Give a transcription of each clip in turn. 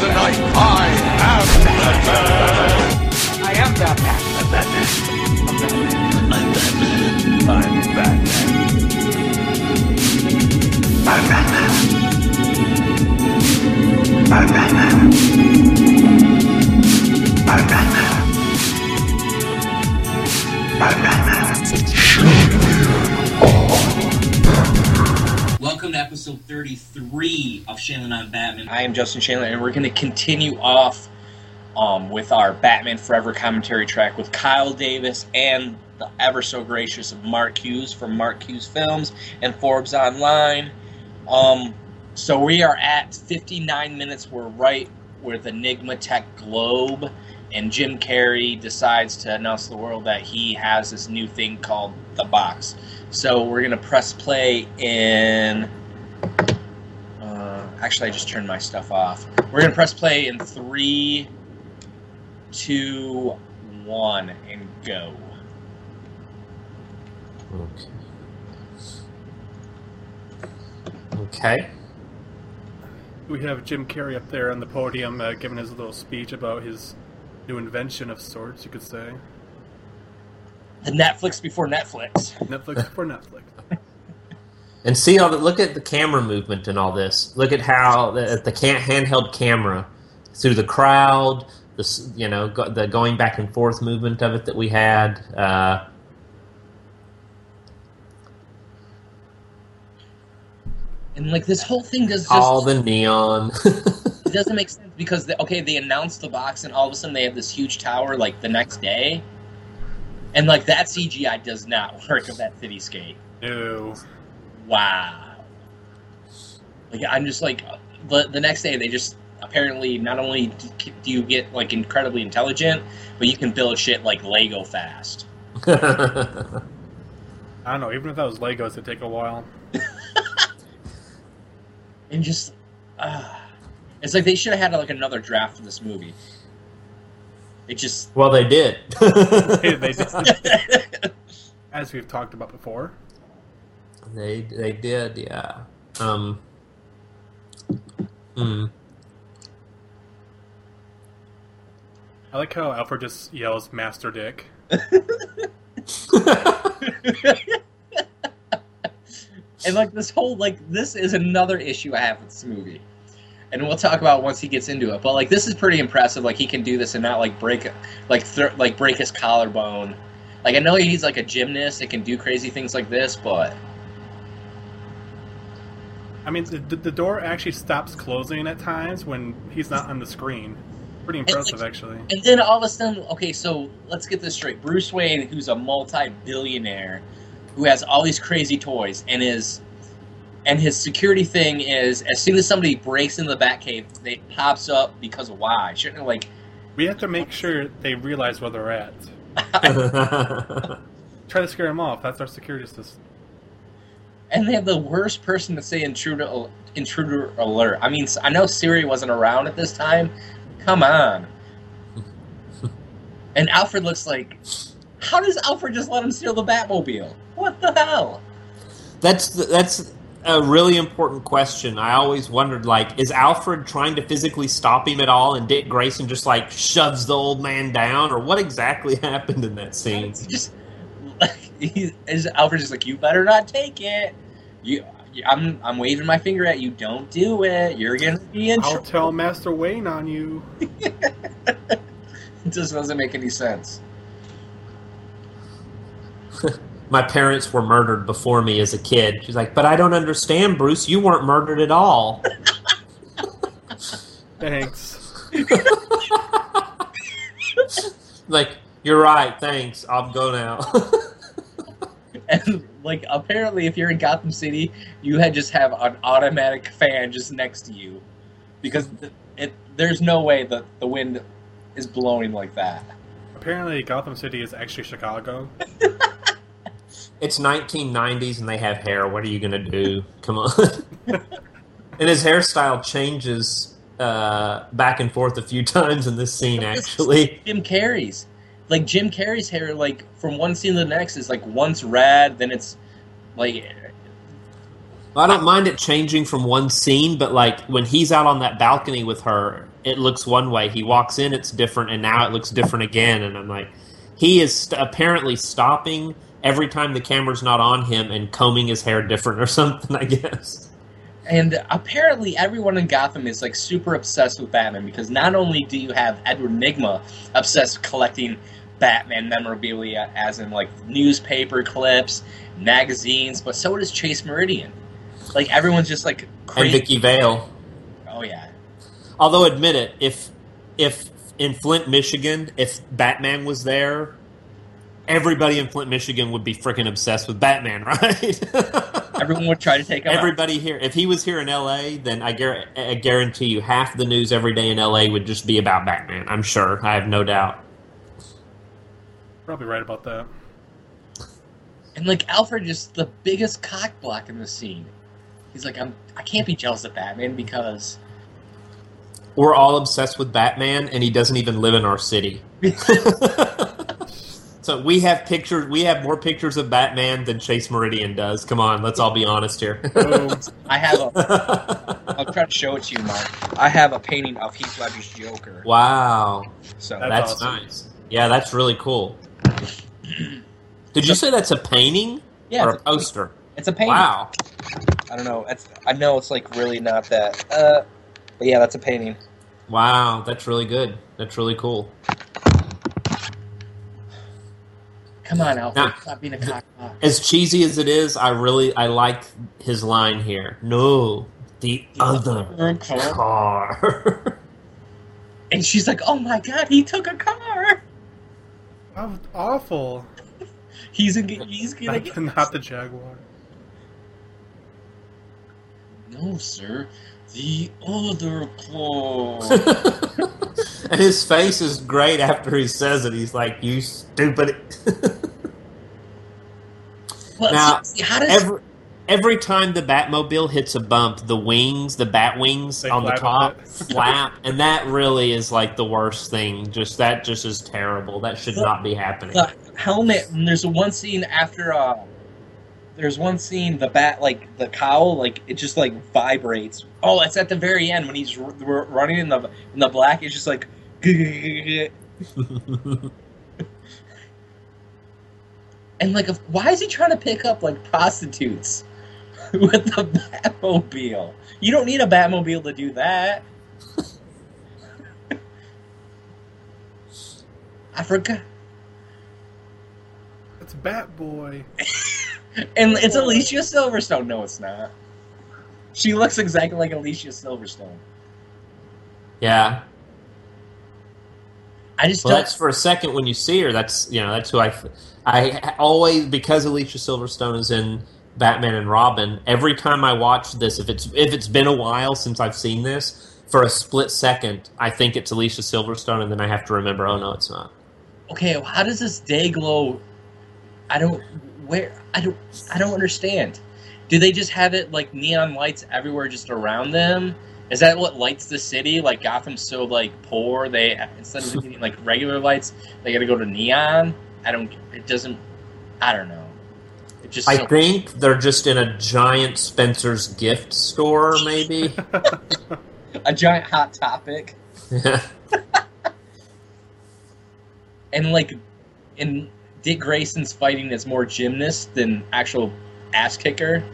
tonight. I am Batman. I am Batman. I'm Batman. I'm Batman. I'm Batman. I'm Batman. I'm Batman. I'm Batman. Welcome to episode 33 of Shanlin on Batman. I am Justin Shanlin, and we're going to continue off with our Batman Forever commentary track with Kyle Davis and the ever-so-gracious Mark Hughes from Mark Hughes Films and Forbes Online. So we are at 59 minutes. We're right with Enigma Tech Globe. And Jim Carrey decides to announce to the world that he has this new thing called The Box. So we're going to press play in... actually, I just turned my stuff off. We're going to press play in 3, 2, 1, and go. Okay. We have Jim Carrey up there on the podium giving his little speech about his... new invention of sorts, you could say. The Netflix before Netflix. Netflix before Netflix. And see all the, look at the camera movement and all this. Look at how the handheld camera through the crowd, the the going back and forth movement of it that we had. And like this whole thing does just all the neon. It doesn't make sense because, they announced the box and all of a sudden they have this huge tower, like, the next day. And, like, that CGI does not work of that cityscape. No. Wow. Like, I'm just, like, the next day they just, apparently, not only do you get, like, incredibly intelligent, but you can build shit like Lego fast. I don't know, even if that was Legos, it'd take a while. And just, it's like they should have had like another draft of this movie. It just... Well, they did. They did. As we've talked about before. They did, yeah. I like how Alfred just yells, Master Dick. And like this whole, like, this is another issue I have with this movie. And we'll talk about it once he gets into it. But like this is pretty impressive. Like he can do this and not like break his collarbone. Like I know he's like a gymnast and can do crazy things like this, but I mean the door actually stops closing at times when he's not on the screen. Pretty impressive actually. And then all of a sudden, okay, so let's get this straight. Bruce Wayne, who's a multi-billionaire, who has all these crazy toys and is. And his security thing is, as soon as somebody breaks into the Batcave, they pops up because of why? Shouldn't it, like... We have to make sure they realize where they're at. Try to scare them off. That's our security system. And they have the worst person to say intruder alert. I mean, I know Siri wasn't around at this time. Come on. And Alfred looks like... How does Alfred just let him steal the Batmobile? What the hell? That's a really important question. I always wondered, like, is Alfred trying to physically stop him at all, and Dick Grayson just, like, shoves the old man down, or what exactly happened in that scene? Just, like, Alfred's just like, you better not take it. I'm waving my finger at you. Don't do it. You're going to be in trouble. I'll tell Master Wayne on you. It just doesn't make any sense. My parents were murdered before me as a kid. She's like, but I don't understand, Bruce. You weren't murdered at all. Thanks. Like, you're right. Thanks. I'll go now. And, like, apparently if you're in Gotham City, you just have an automatic fan just next to you. Because there's no way that the wind is blowing like that. Apparently Gotham City is actually Chicago. It's 1990s and they have hair. What are you going to do? Come on. And his hairstyle changes back and forth a few times in this scene, actually. Jim Carrey's. Like, Jim Carrey's hair, like, from one scene to the next is, like, once red, then it's, like... I don't mind it changing from one scene, but like when he's out on that balcony with her, it looks one way. He walks in, it's different, and now it looks different again. And I'm like, he is apparently stopping every time the camera's not on him and combing his hair different or something, I guess. And apparently everyone in Gotham is like super obsessed with Batman, because not only do you have Edward Nygma obsessed with collecting Batman memorabilia, as in like newspaper clips, magazines, but so does Chase Meridian. Like everyone's just like crazy. And Vicky Vale. Oh yeah. Although admit it, if in Flint, Michigan, if Batman was there, everybody in Flint, Michigan would be freaking obsessed with Batman, right? Everyone would try to take him everybody out. Here. If he was here in L.A., then I guarantee you half the news every day in L.A. would just be about Batman. I'm sure. I have no doubt. Probably right about that. And, like, Alfred is the biggest cockblock in the scene. He's like, I can't be jealous of Batman because... We're all obsessed with Batman, and he doesn't even live in our city. So we have pictures. We have more pictures of Batman than Chase Meridian does. Come on, let's all be honest here. I have a. I'll try to show it to you, Mark. I have a painting of Heath Ledger's Joker. Wow, so that's awesome. Nice. Yeah, that's really cool. Did you say that's a painting? Yeah, or a poster. It's a painting. Wow. I don't know. I know it's like really not that. But yeah, that's a painting. Wow, that's really good. That's really cool. Come on, Alfred, stop being a cockblock. As cheesy as it is, I like his line here. No, the other car. And she's like, oh my god, he took a car. That was awful. He's gonna get... Not the Jaguar. No, sir. The other car. And his face is great after he says it. He's like, you stupid. Well, now, every time the Batmobile hits a bump, the bat wings on the top flap. And that really is like the worst thing. That is terrible. That should not be happening. The helmet, and there's one scene after... There's one scene, the bat, like, the cowl, like, it just, like, vibrates. Oh, it's at the very end when he's running in the black. It's just like... And, like, why is he trying to pick up, like, prostitutes with the Batmobile? You don't need a Batmobile to do that. I forgot. It's Batboy. And it's Alicia Silverstone. No, it's not. She looks exactly like Alicia Silverstone. Yeah. That's for a second when you see her. That's who I always, because Alicia Silverstone is in Batman and Robin. Every time I watch this, if it's been a while since I've seen this, for a split second, I think it's Alicia Silverstone, and then I have to remember. Oh no, it's not. Okay, well, how does this day glow? I don't understand. Do they just have it like neon lights everywhere just around them? Is that what lights the city? Like Gotham's so like poor, they instead of getting like regular lights, they got to go to neon. I don't know. It just I think they're just in a giant Spencer's gift store, maybe. A giant Hot Topic. Yeah. And like in. Dick Grayson's fighting is more gymnast than actual ass kicker.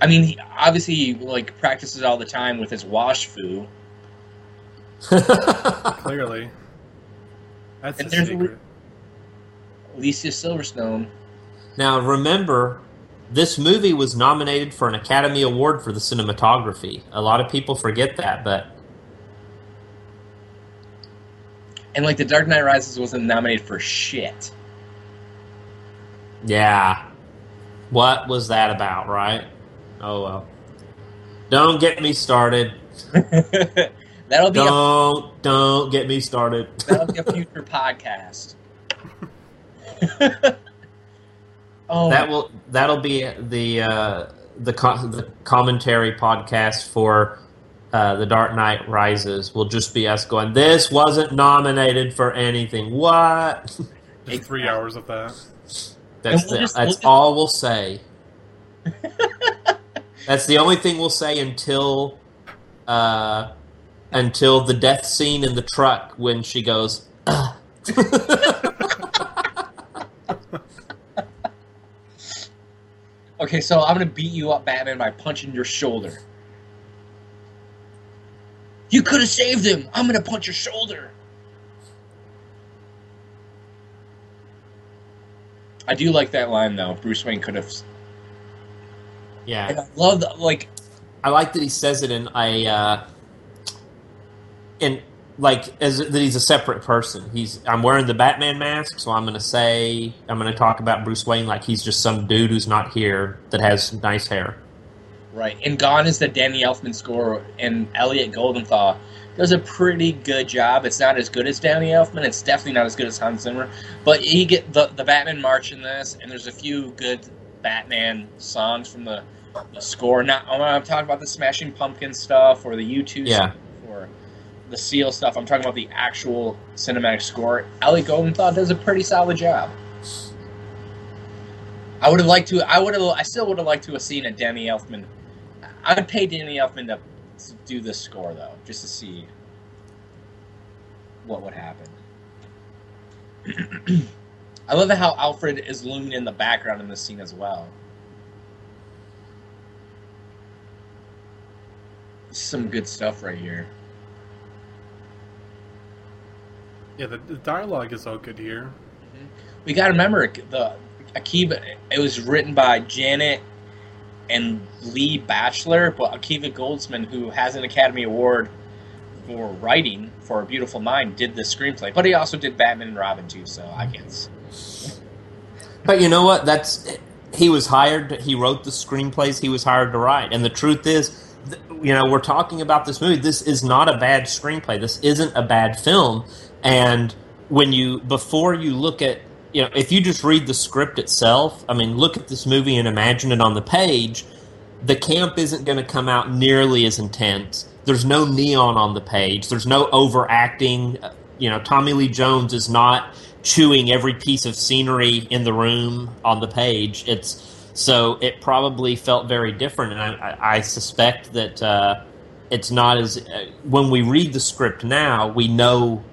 I mean, he obviously like practices all the time with his wash foo. Clearly, that's and his secret. Alicia Silverstone. Now remember, this movie was nominated for an Academy Award for the cinematography. A lot of people forget that, but. And, like, The Dark Knight Rises wasn't nominated for shit. Yeah. What was that about, right? Oh, well. Don't get me started. That'll be Don't get me started. That'll be a future podcast. Oh. That'll be the commentary podcast for... The Dark Knight Rises will just be us going, this wasn't nominated for anything. What? Just 3 hours of that. That's all we'll say. That's the only thing we'll say until the death scene in the truck when she goes, ugh. Okay, so I'm going to beat you up, Batman, by punching your shoulder. You could have saved him. I'm going to punch your shoulder. I do like that line, though. Bruce Wayne could have... Yeah. And I love that, like... I like that he says it that he's a separate person. I'm wearing the Batman mask, so I'm going to talk about Bruce Wayne like he's just some dude who's not here that has nice hair. Right. And gone is the Danny Elfman score, and Elliot Goldenthal does a pretty good job. It's not as good as Danny Elfman. It's definitely not as good as Hans Zimmer. But you get the Batman march in this, and there's a few good Batman songs from the score. Not I'm talking about the Smashing Pumpkins stuff or the U2 stuff or the Seal stuff. I'm talking about the actual cinematic score. Elliot Goldenthal does a pretty solid job. I still would have liked to have seen a Danny Elfman. I would pay Danny Elfman to do the score, though, just to see what would happen. I love how Alfred is looming in the background in this scene as well. Some good stuff right here. Yeah, the dialogue is all good here. Mm-hmm. We got to remember the Akiva. It was written by Janet and Lee Batchelor, but Akiva Goldsman, who has an Academy Award for writing for A Beautiful Mind, did the screenplay. But he also did Batman and Robin too, so I guess. But you know what? He was hired. He wrote the screenplays he was hired to write. And the truth is, you know, we're talking about this movie. This is not a bad screenplay. This isn't a bad film. And before you look at, you know, if you just read the script itself, I mean, look at this movie and imagine it on the page, the camp isn't going to come out nearly as intense. There's no neon on the page. There's no overacting. You know, Tommy Lee Jones is not chewing every piece of scenery in the room on the page. It probably felt very different, and I suspect that it's not as... when we read the script now, we know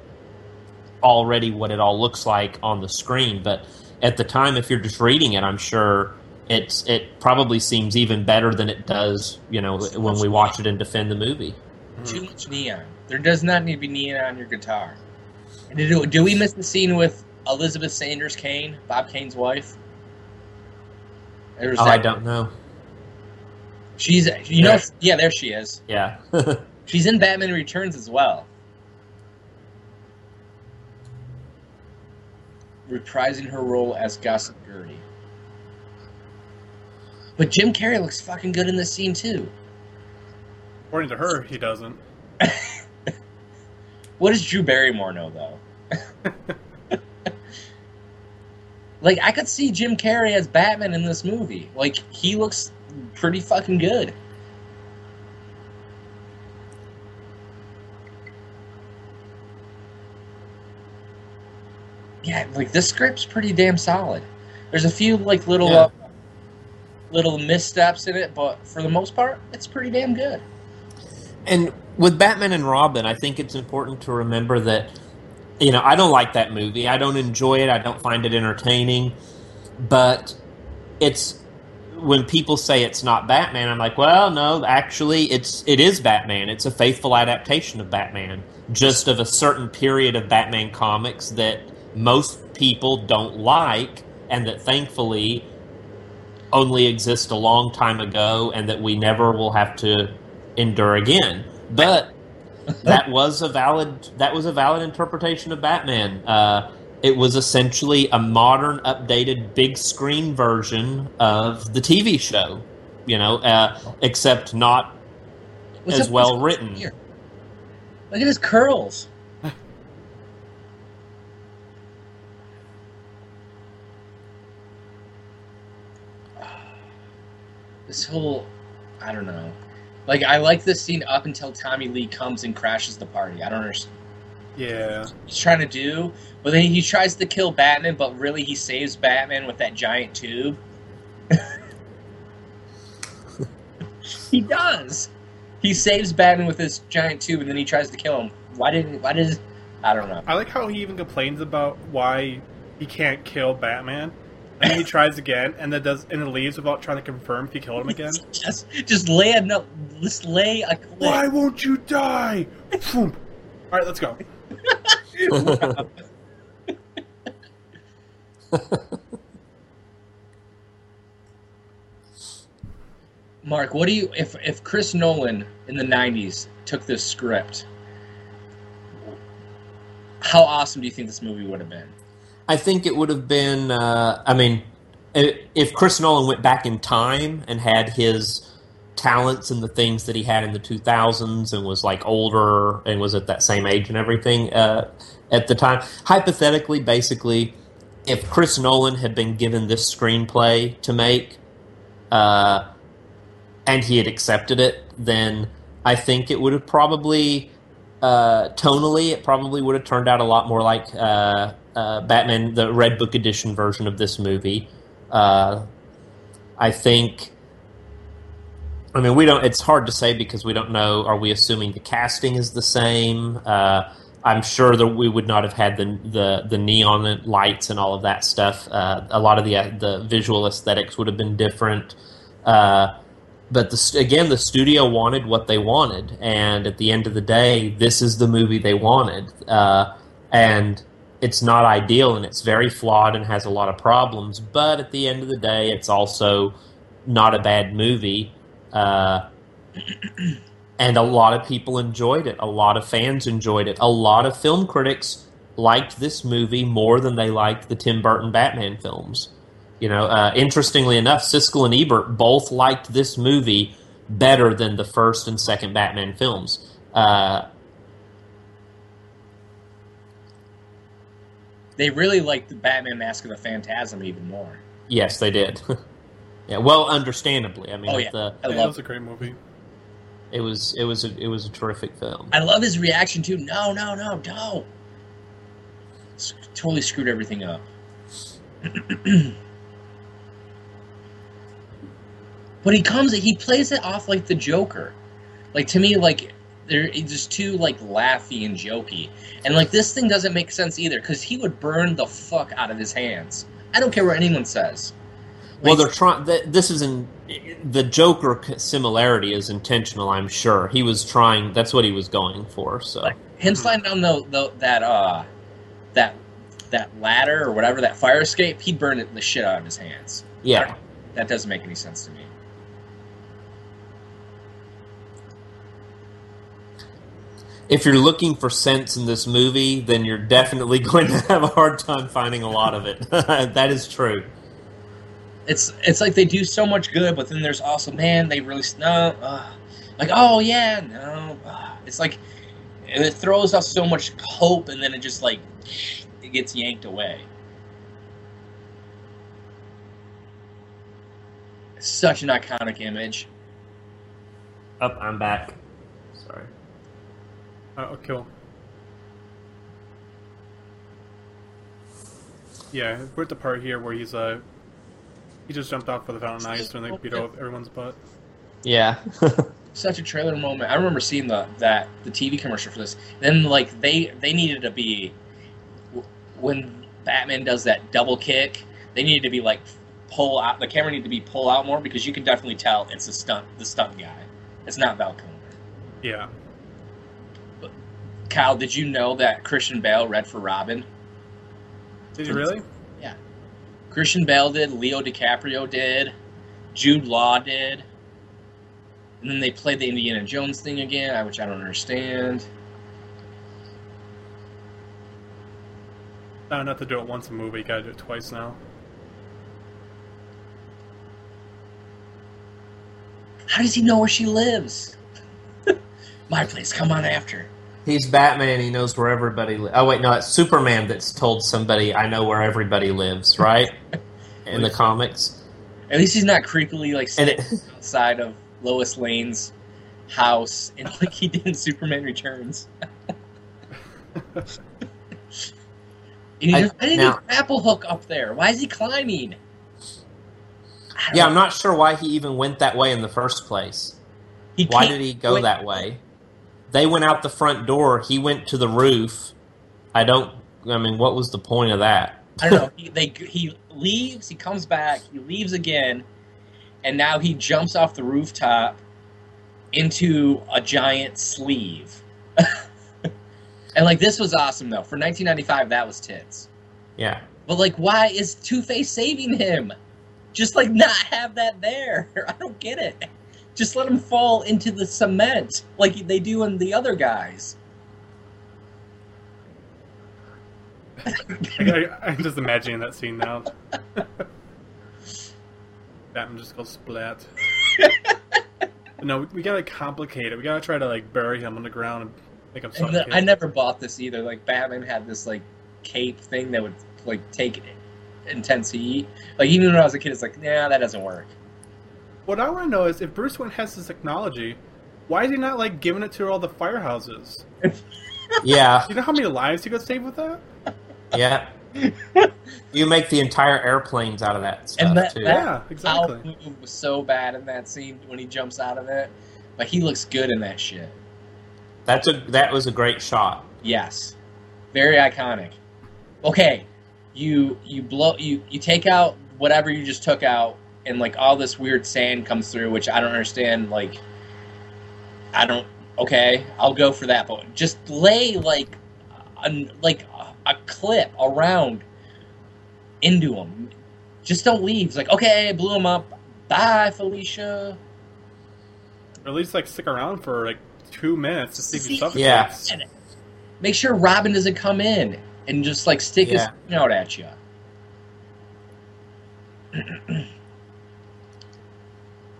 already what it all looks like on the screen, but at the time, if you're just reading it, I'm sure it probably seems even better than it does, you know, when we watch it and defend the movie. Too much neon. There does not need to be neon on your guitar. Do we miss the scene with Elizabeth Sanders Cain, Bob Cain's wife? I don't know. There she is. Yeah. She's in Batman Returns as well, reprising her role as Gossip Gertie. But Jim Carrey looks fucking good in this scene, too. According to her, he doesn't. What does Drew Barrymore know, though? Like, I could see Jim Carrey as Batman in this movie. Like, he looks pretty fucking good. Yeah, like, this script's pretty damn solid. There's a few, like, little missteps in it, but for the most part, it's pretty damn good. And with Batman and Robin, I think it's important to remember that, you know, I don't like that movie. I don't enjoy it. I don't find it entertaining. But it's... when people say it's not Batman, I'm like, well, no, actually, it is Batman. It's a faithful adaptation of Batman, just of a certain period of Batman comics that most people don't like, and that thankfully only exist a long time ago, and that we never will have to endure again. But that was a valid interpretation of Batman. It was essentially a modern, updated, big screen version of the TV show, you know, except not as well written. Look at his curls. This whole, I don't know. Like, I like this scene up until Tommy Lee comes and crashes the party. I don't understand. Yeah. He's trying to do, but then he tries to kill Batman, but really he saves Batman with that giant tube. does. He saves Batman with this giant tube, and then he tries to kill him. Why did I don't know. I like how he even complains about why he can't kill Batman. And he tries again, and then leaves without trying to confirm if he killed him again. Just lay a clip. Why won't you die? All right, let's go. Mark, what do you if Chris Nolan in the 90s took this script? How awesome do you think this movie would have been? I think it would have been, if Chris Nolan went back in time and had his talents and the things that he had in the 2000s and was, like, older and was at that same age and everything at the time. Hypothetically, basically, if Chris Nolan had been given this screenplay to make and he had accepted it, then I think it would have probably, tonally, it probably would have turned out a lot more like... Batman, the Red Book Edition version of this movie. We don't. It's hard to say because we don't know. Are we assuming the casting is the same? I'm sure that we would not have had the neon lights and all of that stuff. A lot of the visual aesthetics would have been different. But the studio wanted what they wanted, and at the end of the day, this is the movie they wanted. It's not ideal, and it's very flawed and has a lot of problems. But at the end of the day, it's also not a bad movie. And a lot of people enjoyed it. A lot of fans enjoyed it. A lot of film critics liked this movie more than they liked the Tim Burton Batman films. Interestingly enough, Siskel and Ebert both liked this movie better than the first and second Batman films. They really liked the Batman Mask of the Phantasm even more. Yes, they did. Yeah, well, understandably. That was a great movie. It was a terrific film. I love his reaction too. No. Totally screwed everything up. But he plays it off like the Joker. Like to me, like. They're just too, laughy and jokey. And, this thing doesn't make sense either, because he would burn the fuck out of his hands. I don't care what anyone says. They're trying... The Joker similarity is intentional, I'm sure. He was trying... That's what he was going for, so... him sliding down that ladder or whatever, that fire escape, he'd burn the shit out of his hands. Yeah. That doesn't make any sense to me. If you're looking for sense in this movie, then you're definitely going to have a hard time finding a lot of it. That is true. It's like they do so much good, but then there's also, they really it's like, and it throws off so much hope, and then it just it gets yanked away. It's such an iconic image. Up, I'm back. Sorry. Oh, cool. Yeah, we're at the part here where he's he just jumped off for the fountain ice when they beat up everyone's butt. Yeah. Such a trailer moment. I remember seeing the TV commercial for this. Then they needed to be, when Batman does that double kick, they needed to be pull out more, because you can definitely tell it's the stunt guy. It's not Val Kilmer. Yeah. Kyle, did you know that Christian Bale read for Robin? Did he really? Yeah. Christian Bale did, Leo DiCaprio did, Jude Law did, and then they played the Indiana Jones thing again, which I don't understand. I don't have to do it once a movie, you gotta do it twice now. How does he know where she lives? My place, come on after. He's Batman, he knows where everybody lives. Oh, wait, no, it's Superman that's told somebody, I know where everybody lives, right? In the comics. At least he's not creepily, outside of Lois Lane's house, and he did in Superman Returns. Why did he grapple hook up there? Why is he climbing? I'm not sure why he even went that way in the first place. Why did he go that way? They went out the front door. He went to the roof. I mean, what was the point of that? I don't know. He leaves. He comes back. He leaves again. And now he jumps off the rooftop into a giant sleeve. And, like, this was awesome, though. For 1995, that was tits. Yeah. But, like, why is Two-Face saving him? Just, like, not have that there. I don't get it. Just let him fall into the cement like they do in the other guys. I'm just imagining that scene now. Batman just goes splat. No, we gotta complicate it. We gotta try to, like, bury him on the ground and make him suffocate. I never bought this either. Like, Batman had this, like, cape thing that would, like, take intense heat. Like, even when I was a kid, it's like, nah, that doesn't work. What I want to know is, if Bruce Wayne has this technology, why is he not, like, giving it to all the firehouses? Yeah. You know how many lives he could save with that? Yeah. You make the entire airplanes out of that stuff, and too. Yeah, exactly. Owl was so bad in that scene when he jumps out of it, but he looks good in that shit. That was a great shot. Yes, very iconic. Okay, you take out whatever you just took out, and like all this weird sand comes through, which I don't understand. Like, I don't. Okay, I'll go for that, but just lay a clip around into him. Just don't leave. It's like, okay, blew him up. Bye, Felicia. Or at least, like, stick around for, like, 2 minutes to see if he suffocates. Yeah. Make sure Robin doesn't come in and just, like, stick his thing out at you.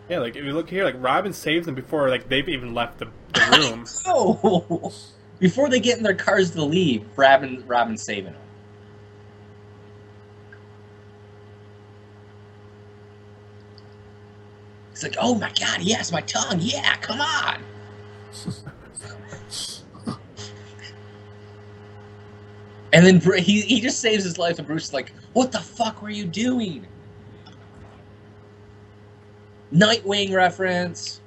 Yeah, like, if you look here, like, Robin saves them before, like, they've even left the room. Oh! Before they get in their cars to leave, Robin's saving them. It's like, oh my god, yes, my tongue, yeah, come on! And then he just saves his life, and Bruce is like, what the fuck were you doing? Nightwing reference.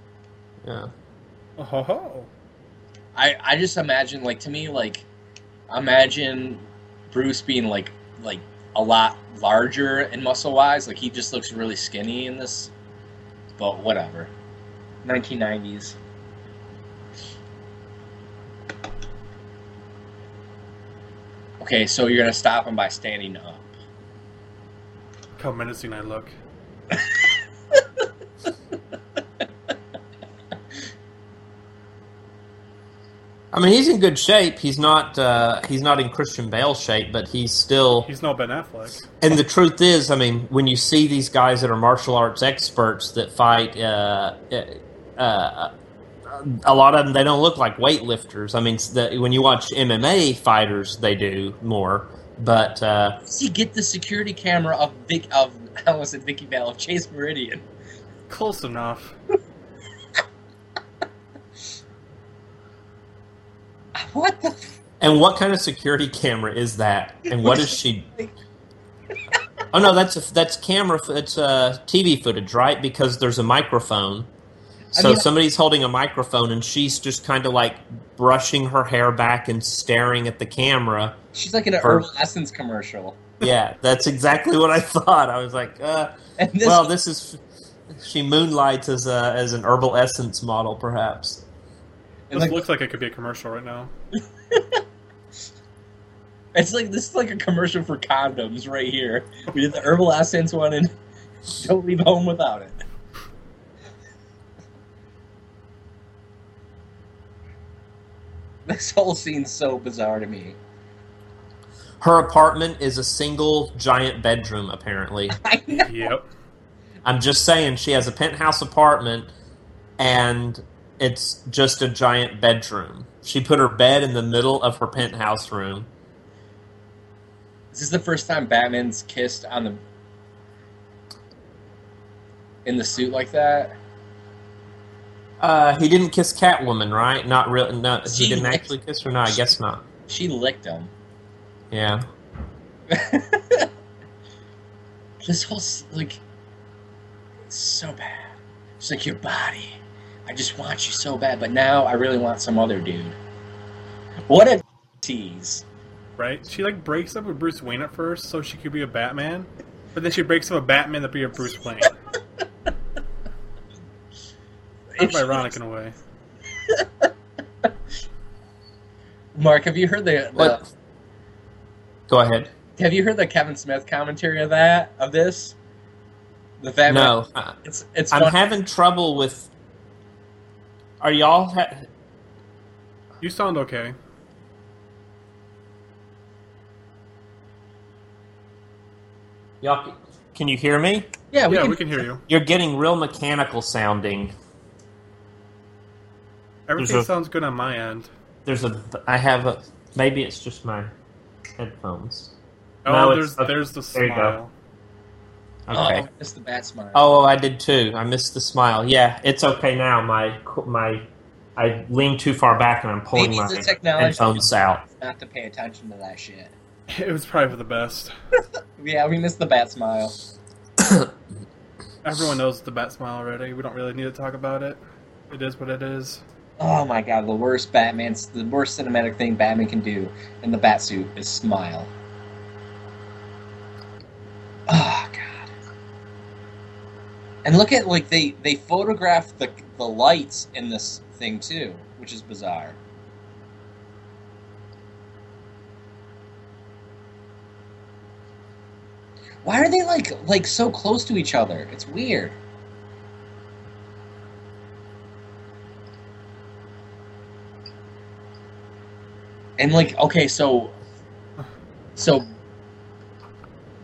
Yeah. Oh ho ho. I just imagine, like, to me, like, imagine Bruce being, like a lot larger and muscle-wise. Like, he just looks really skinny in this. But whatever. 1990s. Okay, so you're going to stop him by standing up. How menacing I look. I mean, he's in good shape. He's not in Christian Bale shape, but he's still... He's no Ben Affleck. And the truth is, I mean, when you see these guys that are martial arts experts that fight, a lot of them, they don't look like weightlifters. I mean, when you watch MMA fighters, they do more, but... See, get the security camera of Chase Meridian. Close enough. What the? And what kind of security camera is that? And what is she? Oh no, that's camera. It's TV footage, right? Because there's a microphone. So somebody's holding a microphone, and she's just kind of like brushing her hair back and staring at the camera. She's like in an Herbal Essence commercial. Yeah, that's exactly what I thought. I was like, this is. She moonlights as an Herbal Essence model, perhaps. This looks like it could be a commercial right now. It's like this is like a commercial for condoms right here. We did the Herbal Essence one, and don't leave home without it. This whole scene's so bizarre to me. Her apartment is a single giant bedroom, apparently. I know. Yep. I'm just saying, she has a penthouse apartment, and... It's just a giant bedroom. She put her bed in the middle of her penthouse room. Is this the first time Batman's kissed in the suit like that? He didn't kiss Catwoman, right? Not really. No, he didn't actually kiss her. No, I guess not. She licked him. Yeah. This whole it's so bad. It's like your body. I just want you so bad, but now I really want some other dude. What a tease. Right? She, like, breaks up with Bruce Wayne at first so she could be a Batman, but then she breaks up with Batman to be a Bruce Wayne. It's ironic in a way. Mark, have you heard the Go ahead. Have you heard the Kevin Smith commentary of this? The fact no, it's. I'm having trouble with. Are y'all? You sound okay. Y'all, can you hear me? Yeah, we can hear you. You're getting real mechanical sounding. Everything sounds good on my end. Maybe it's just my headphones. Oh, no, there's the smile. There you go. Okay. Oh, I missed the bat smile. Oh, I did too. I missed the smile. Yeah, it's okay now. I leaned too far back and I'm pulling my headphones out. Not to pay attention to that shit. It was probably for the best. Yeah, we missed the bat smile. Everyone knows the bat smile already. We don't really need to talk about it. It is what it is. Oh my god, the worst cinematic thing Batman can do in the Batsuit is smile. Oh god. And look at, like, they photographed the lights in this thing too, which is bizarre. Why are they like so close to each other? It's weird. And, like, okay, so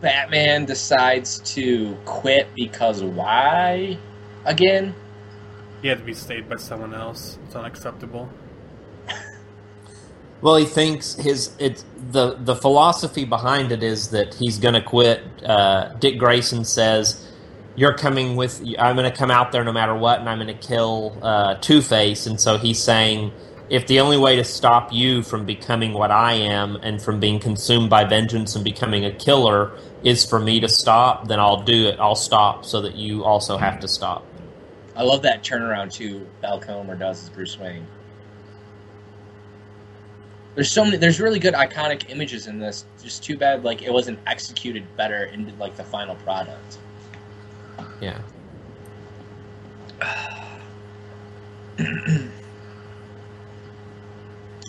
Batman decides to quit because why? Again? He had to be stayed by someone else. It's unacceptable. Well, he thinks the philosophy behind it is that he's going to quit. Dick Grayson says, I'm going to come out there no matter what, and I'm going to kill Two-Face. And so he's saying, if the only way to stop you from becoming what I am and from being consumed by vengeance and becoming a killer is for me to stop, then I'll do it. I'll stop so that you also have to stop. I love that turnaround, too, Val Kilmer does as Bruce Wayne. There's really good iconic images in this. Just too bad, like, it wasn't executed better into, like, the final product. Yeah.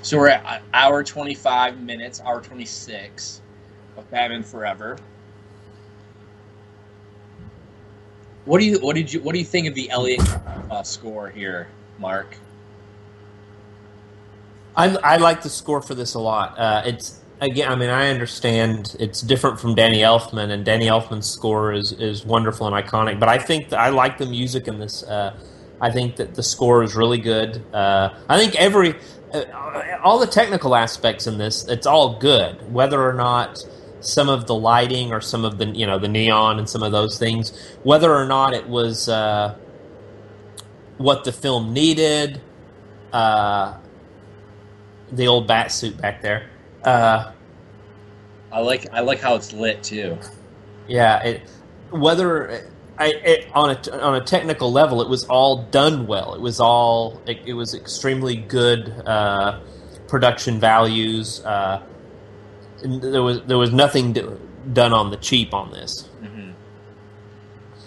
So we're at hour 25 minutes, hour 26 of Batman Forever. What do you think of the Elliott score here, Mark? I like the score for this a lot. It's again, I mean, I understand it's different from Danny Elfman, and Danny Elfman's score is wonderful and iconic. But I think that I like the music in this. I think that the score is really good. I think all the technical aspects in this, it's all good. Whether or not some of the lighting or some of the, you know, the neon and some of those things, whether or not it was what the film needed, the old bat suit back there. I like how it's lit too. Yeah, on a technical level, it was all done well. It was all it was extremely good production values. There was nothing done on the cheap on this. Mm-hmm.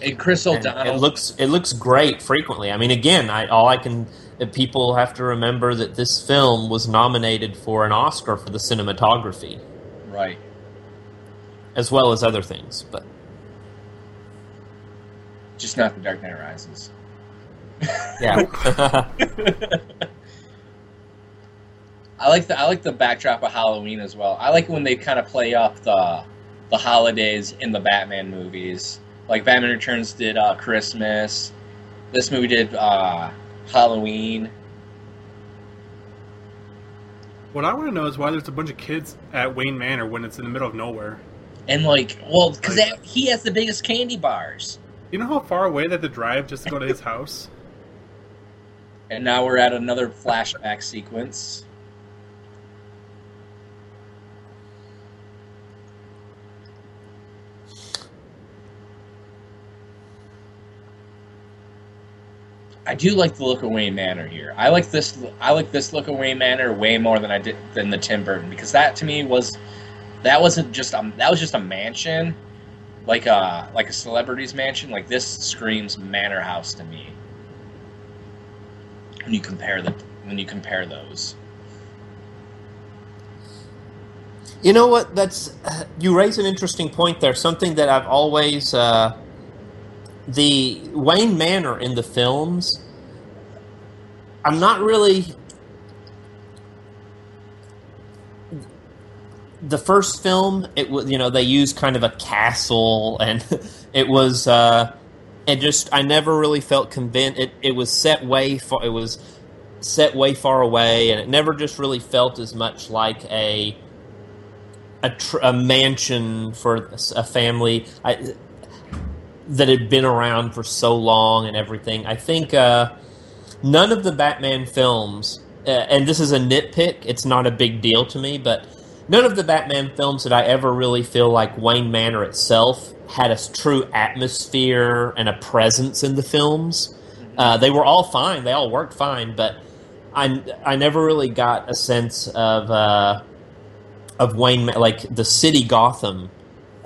And Chris O'Donnell, it looks great frequently. I mean, again, people have to remember that this film was nominated for an Oscar for the cinematography, right, as well as other things, but. Just not The Dark Knight Rises. Yeah. I like the backdrop of Halloween as well. I like when they kind of play up the holidays in the Batman movies. Like Batman Returns did Christmas. This movie did Halloween. What I want to know is why there's a bunch of kids at Wayne Manor when it's in the middle of nowhere. And because he has the biggest candy bars. You know how far away they had to drive just to go to his house? And now we're at another flashback sequence. I do like the look of Wayne Manor here. I like this look of Wayne Manor way more than I did than the Tim Burton, because that to me was that was just a mansion, like a celebrity's mansion. Like, this screams manor house to me. When you compare those. You know what? You raise an interesting point there. Something that I've always the Wayne Manor in the films, I'm not really. The first film, it was, you know, they used kind of a castle, and it was I never really felt convinced. It was set way far away, and it never just really felt as much like a mansion for a family that had been around for so long and everything. I think none of the Batman films, and this is a nitpick, it's not a big deal to me, but none of the Batman films did I ever really feel like Wayne Manor itself had a true atmosphere and a presence in the films. They were all fine, they all worked fine, but I never really got a sense of Wayne, like the city Gotham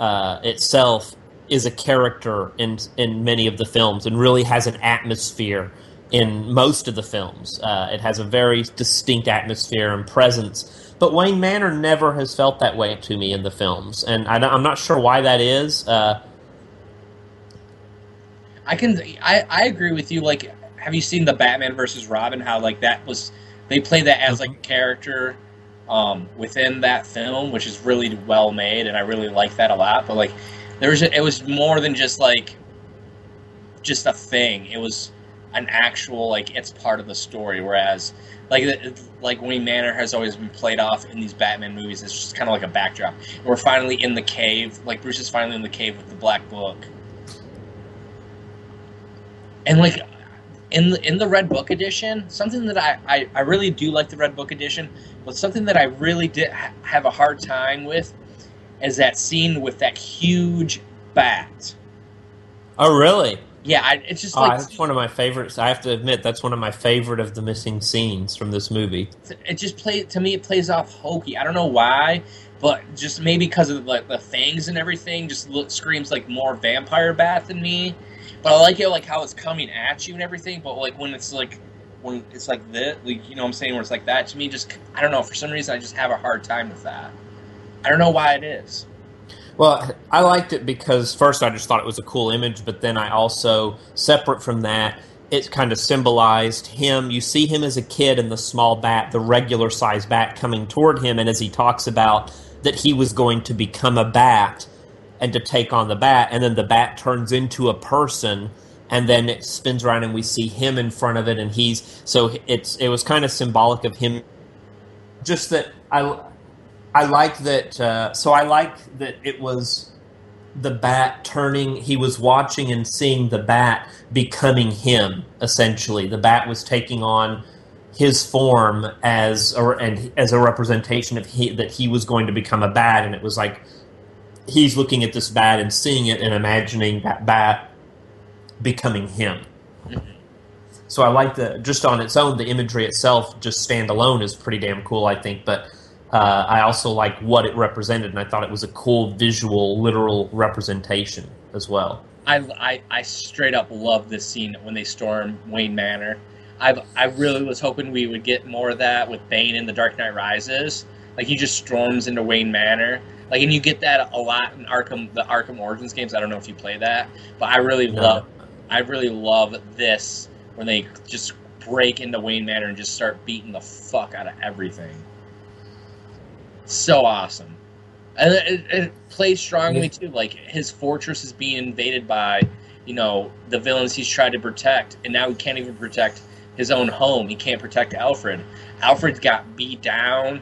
itself is a character in many of the films, and really has an atmosphere in most of the films. It has a very distinct atmosphere and presence, but Wayne Manor never has felt that way to me in the films, and I'm not sure why that is. I agree with you. Like, have you seen the Batman versus Robin? How like that was, they play that as like a character. Within that film, which is really well made, and I really like that a lot. But like, it was more than just a thing. It was an actual, like, it's part of the story. Whereas like Wayne Manor has always been played off in these Batman movies. It's just kind of like a backdrop. And we're finally in the cave. Like, Bruce is finally in the cave with the Black Book, and like in the Red Book edition, something that I really do like the Red Book edition. But something that I really did have a hard time with is that scene with that huge bat. Oh, really? Yeah, it's just like... That's one of my favorites. I have to admit, that's one of my favorite of the missing scenes from this movie. It plays off hokey. I don't know why, but just maybe because of like the fangs and everything, just screams like more vampire bat than me. But I like it, like how it's coming at you and everything, but like when it's like this, like, you know what I'm saying, where it's like that, to me, just, I don't know, for some reason I just have a hard time with that. I don't know why it is. Well, I liked it because first I just thought it was a cool image, but then I also, separate from that, it kind of symbolized him. You see him as a kid in the small bat, the regular size bat coming toward him, and as he talks about that he was going to become a bat and to take on the bat, and then the bat turns into a person. And then it spins around, and we see him in front of it, and it was kind of symbolic of him. Just that I like that. So I like that it was the bat turning. He was watching and seeing the bat becoming him. Essentially, the bat was taking on his form as a representation of that he was going to become a bat, and it was like he's looking at this bat and seeing it and imagining that bat becoming him. So I like the, just on its own, the imagery itself, just stand alone, is pretty damn cool, I think, but I also like what it represented, and I thought it was a cool visual, literal representation as well. I straight up love this scene when they storm Wayne Manor. I really was hoping we would get more of that with Bane in The Dark Knight Rises. Like, he just storms into Wayne Manor. Like, and you get that a lot in the Arkham Origins games. I don't know if you play that, but I really love this when they just break into Wayne Manor and just start beating the fuck out of everything. So awesome. And it plays strongly, too. Like, his fortress is being invaded by, you know, the villains he's tried to protect, and now he can't even protect his own home. He can't protect Alfred. Alfred's got beat down.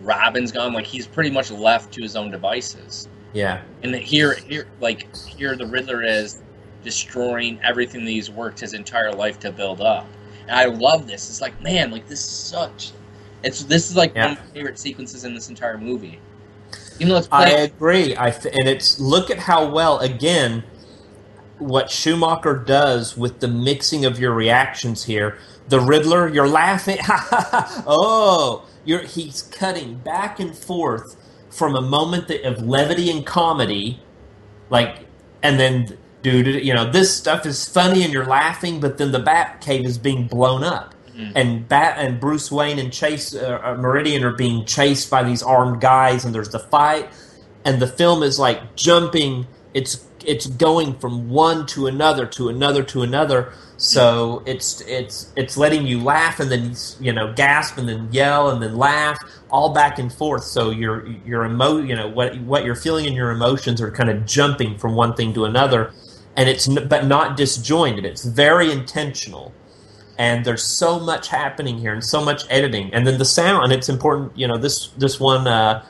Robin's gone. Like, he's pretty much left to his own devices. Yeah. And here the Riddler is destroying everything that he's worked his entire life to build up. And I love this. It's like, man, like, this is one of my favorite sequences in this entire movie. Even though I agree. And it's, look at how well, again, what Schumacher does with the mixing of your reactions here. The Riddler, you're laughing. Oh, he's cutting back and forth from a moment of levity and comedy, like, and then, dude, you know, this stuff is funny and you're laughing, but then the Batcave is being blown up. Mm-hmm. And Bruce Wayne and Chase Meridian are being chased by these armed guys, and there's the fight, and the film is like jumping. It's going from one to another to another to another. So it's letting you laugh and then, you know, gasp and then yell and then laugh, all back and forth. So your you're feeling and your emotions are kind of jumping from one thing to another, and but not disjointed. It's very intentional. And there's so much happening here and so much editing. And then the sound, it's important, you know, this one,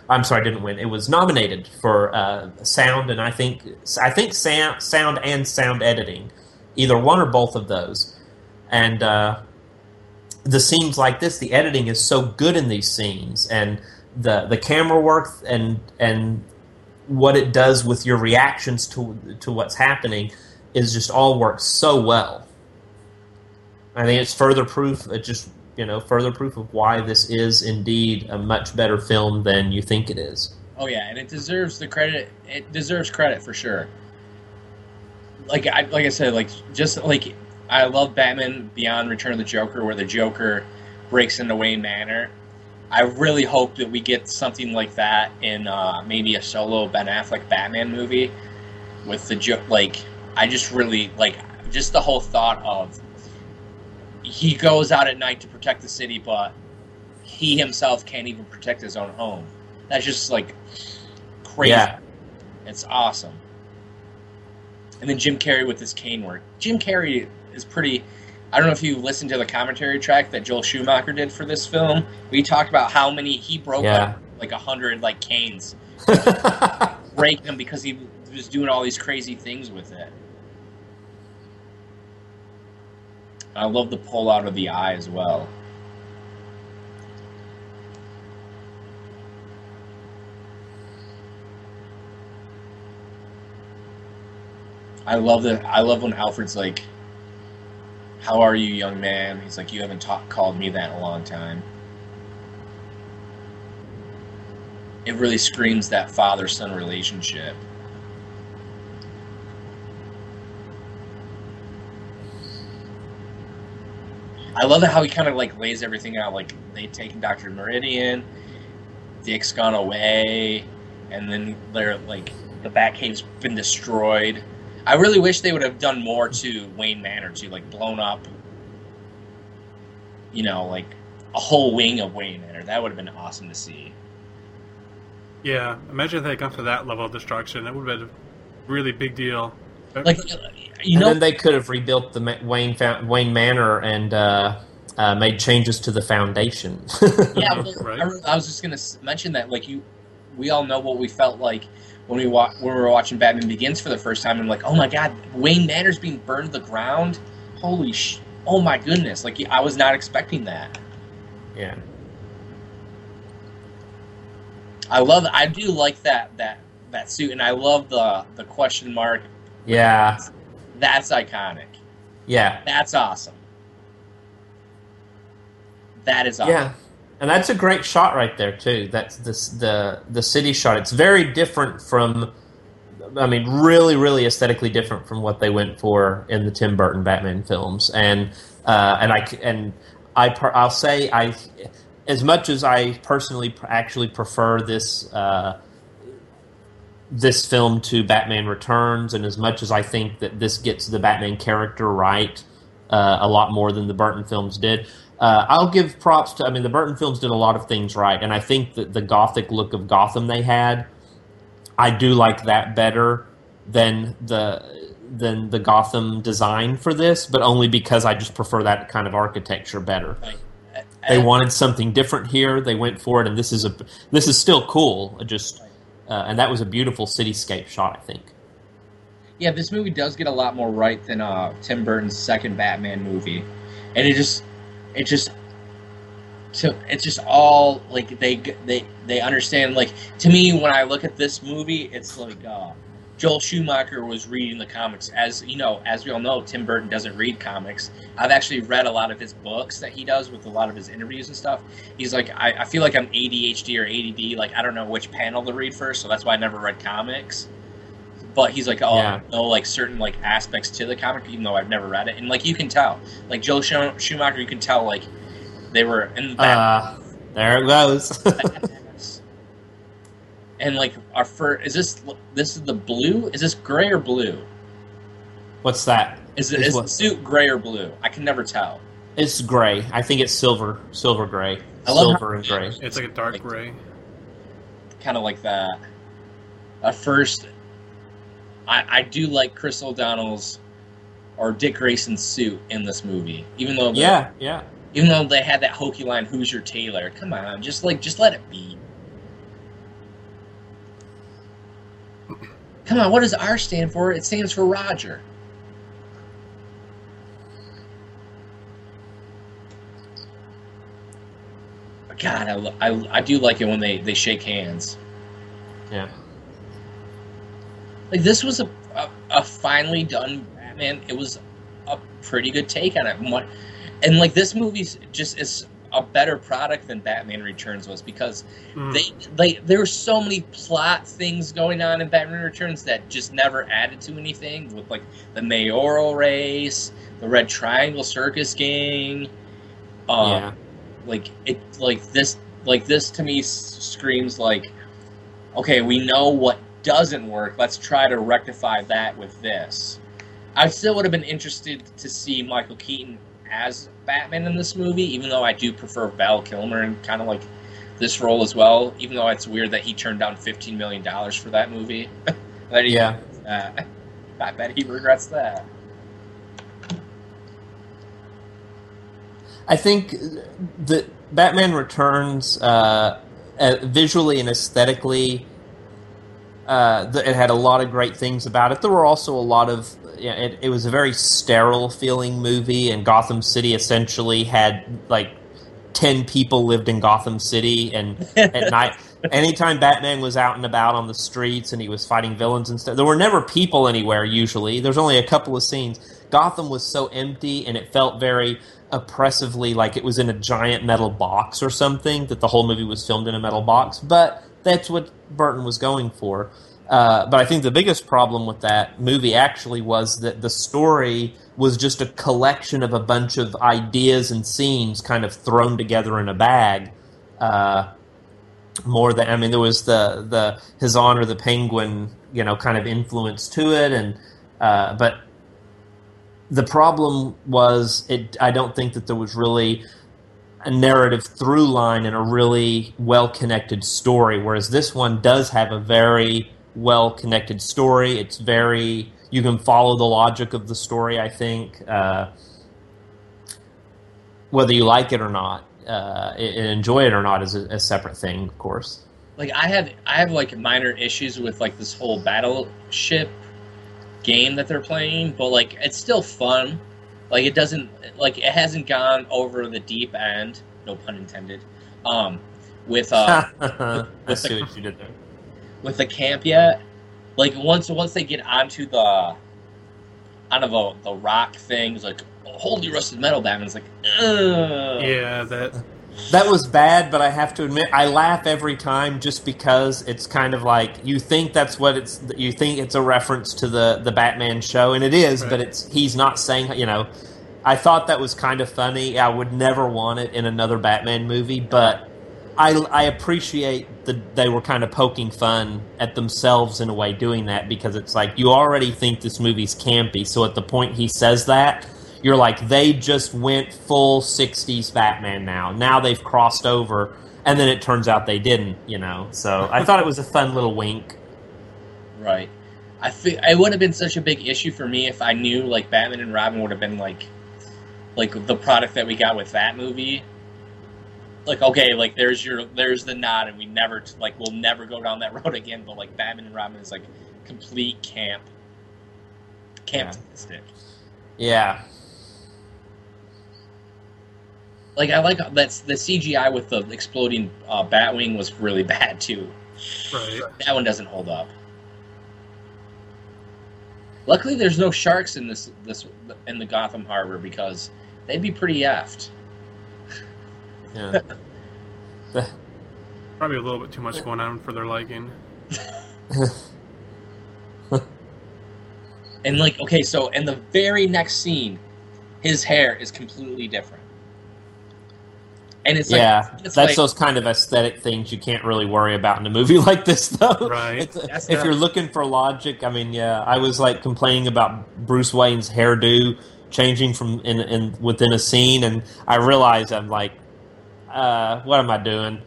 I'm sorry, I didn't win. It was nominated for sound, and I think sound and sound editing, either one or both of those. And the scenes like this, the editing is so good in these scenes, and the camera work and what it does with your reactions to what's happening is just all works so well. I think it's further proof. It just, you know, further proof of why this is indeed a much better film than you think it is. Oh yeah, and it deserves the credit. It deserves credit for sure. Like I said, I love Batman Beyond Return of the Joker, where the Joker breaks into Wayne Manor. I really hope that we get something like that in maybe a solo Ben Affleck Batman movie with the Joker. Like, I just really like just the whole thought of. He goes out at night to protect the city, but he himself can't even protect his own home. That's just, like, crazy. Yeah. It's awesome. And then Jim Carrey with his cane work. Jim Carrey is pretty... I don't know if you listened to the commentary track that Joel Schumacher did for this film. We talked about how many... He broke up, like, 100, like, canes. Breaking them because he was doing all these crazy things with it. I love the pull out of the eye as well. I love when Alfred's like, "How are you, young man?" He's like, "You haven't called me that in a long time." It really screams that father-son relationship. I love how he kind of, like, lays everything out. Like, they take Dr. Meridian, Dick's gone away, and then they're, like, the Batcave's been destroyed. I really wish they would have done more to Wayne Manor, too, like, blown up, you know, like, a whole wing of Wayne Manor. That would have been awesome to see. Yeah, imagine if they got to that level of destruction. That would have been a really big deal. Like, you know, and then they could have rebuilt the Wayne Manor and made changes to the foundation. Yeah, right. I was just going to mention that. Like, we all know what we felt like when we were watching Batman Begins for the first time. I'm like, oh my god, Wayne Manor's being burned to the ground. Holy sh! Oh my goodness! Like, I was not expecting that. Yeah. I do like that suit, and I love the question mark. Yeah. That's iconic. Yeah. That's awesome. That is awesome. Yeah. And that's a great shot right there too. That's the city shot. It's very different from, I mean, really, really aesthetically different from what they went for in the Tim Burton Batman films. And I'll say as much as I personally actually prefer this film to Batman Returns, and as much as I think that this gets the Batman character right a lot more than the Burton films did, I'll give props to... I mean, the Burton films did a lot of things right, and I think that the gothic look of Gotham they had, I do like that better than the Gotham design for this, but only because I just prefer that kind of architecture better. They wanted something different here. They went for it, and this is still cool. And that was a beautiful cityscape shot, I think. Yeah, this movie does get a lot more right than Tim Burton's second Batman movie, and it's just all like they understand. Like, to me, when I look at this movie, it's like Joel Schumacher was reading the comics. As you know, as we all know, Tim Burton doesn't read comics. I've actually read a lot of his books that he does with a lot of his interviews and stuff. He's like, I feel like I'm ADHD or ADD. Like, I don't know which panel to read first, so that's why I never read comics. But he's like, oh, yeah. I know, like, certain, like, aspects to the comic, even though I've never read it. And, like, you can tell. Like, Joel Schumacher, you can tell, like, they were in the back. There it goes. And, like, our first... Is this the blue? Is this gray or blue? What's that? Is the suit gray or blue? I can never tell. It's gray. I think it's silver. Silver gray. Silver and gray. It's like a dark gray. Kind of like that. At first... I do like Chris O'Donnell's or Dick Grayson's suit in this movie, even though even though they had that hokey line, "Who's your tailor?" Come on, just let it be. Come on, what does R stand for? It stands for Roger. God, I do like it when they shake hands. Yeah. Like, this was a finely done Batman. It was a pretty good take on it. And, like, this movie just is a better product than Batman Returns was, because there were so many plot things going on in Batman Returns that just never added to anything, with, like, the mayoral race, the Red Triangle Circus gang. Like, this to me screams, like, okay, we know what doesn't work, let's try to rectify that with this. I still would have been interested to see Michael Keaton as Batman in this movie, even though I do prefer Val Kilmer and kind of like this role as well, even though it's weird that he turned down $15 million for that movie. I bet he regrets that. I think the Batman Returns visually and aesthetically, it had a lot of great things about it. There were also a lot of... It was a very sterile-feeling movie, and Gotham City essentially had, like, 10 people lived in Gotham City, and at night... Anytime Batman was out and about on the streets and he was fighting villains and stuff, there were never people anywhere, usually. There's only a couple of scenes. Gotham was so empty, and it felt very oppressively like it was in a giant metal box or something, that the whole movie was filmed in a metal box, but... That's what Burton was going for. But I think the biggest problem with that movie actually was that the story was just a collection of a bunch of ideas and scenes kind of thrown together in a bag. There was the His Honor the Penguin, kind of influence to it, but the problem was I don't think that there was really a narrative through line and a really well-connected story, whereas this one does have a very well-connected story. It's very... You can follow the logic of the story, I think, whether you like it or not. And enjoy it or not is a separate thing, of course. Like, I have like, minor issues with, like, this whole battleship game that they're playing, but, like, it's still fun. Like, it doesn't, like, it hasn't gone over the deep end, no pun intended, with the camp yet. Like, once they get onto the, I don't know, the rock thing, it's like, holy rusted metal, Batman's like, ugh. Yeah, that was bad, but I have to admit, I laugh every time just because it's kind of like, you think it's a reference to the Batman show, and it is, right. But he's not saying, I thought that was kind of funny. I would never want it in another Batman movie, but I appreciate that they were kind of poking fun at themselves in a way doing that, because it's like, you already think this movie's campy, so at the point he says that, you're like, they just went full 60s Batman now. Now they've crossed over. And then it turns out they didn't, So I thought it was a fun little wink. Right. I think it would have been such a big issue for me if I knew, like, Batman and Robin would have been, like the product that we got with that movie. Like, okay, like, there's the nod, and we'll never go down that road again. But, like, Batman and Robin is, like, complete camp. Camp to the stick. Yeah. Like, I like that's the CGI with the exploding Batwing was really bad too. Right. That one doesn't hold up. Luckily, there's no sharks in this in the Gotham Harbor, because they'd be pretty effed. Yeah. Probably a little bit too much going on for their liking. And like, okay, so in the very next scene, his hair is completely different. And it's that's like, those kind of aesthetic things you can't really worry about in a movie like this, though. Right. If you're looking for logic, I mean, yeah, I was like complaining about Bruce Wayne's hairdo changing from in within a scene, and I realized I'm like, what am I doing?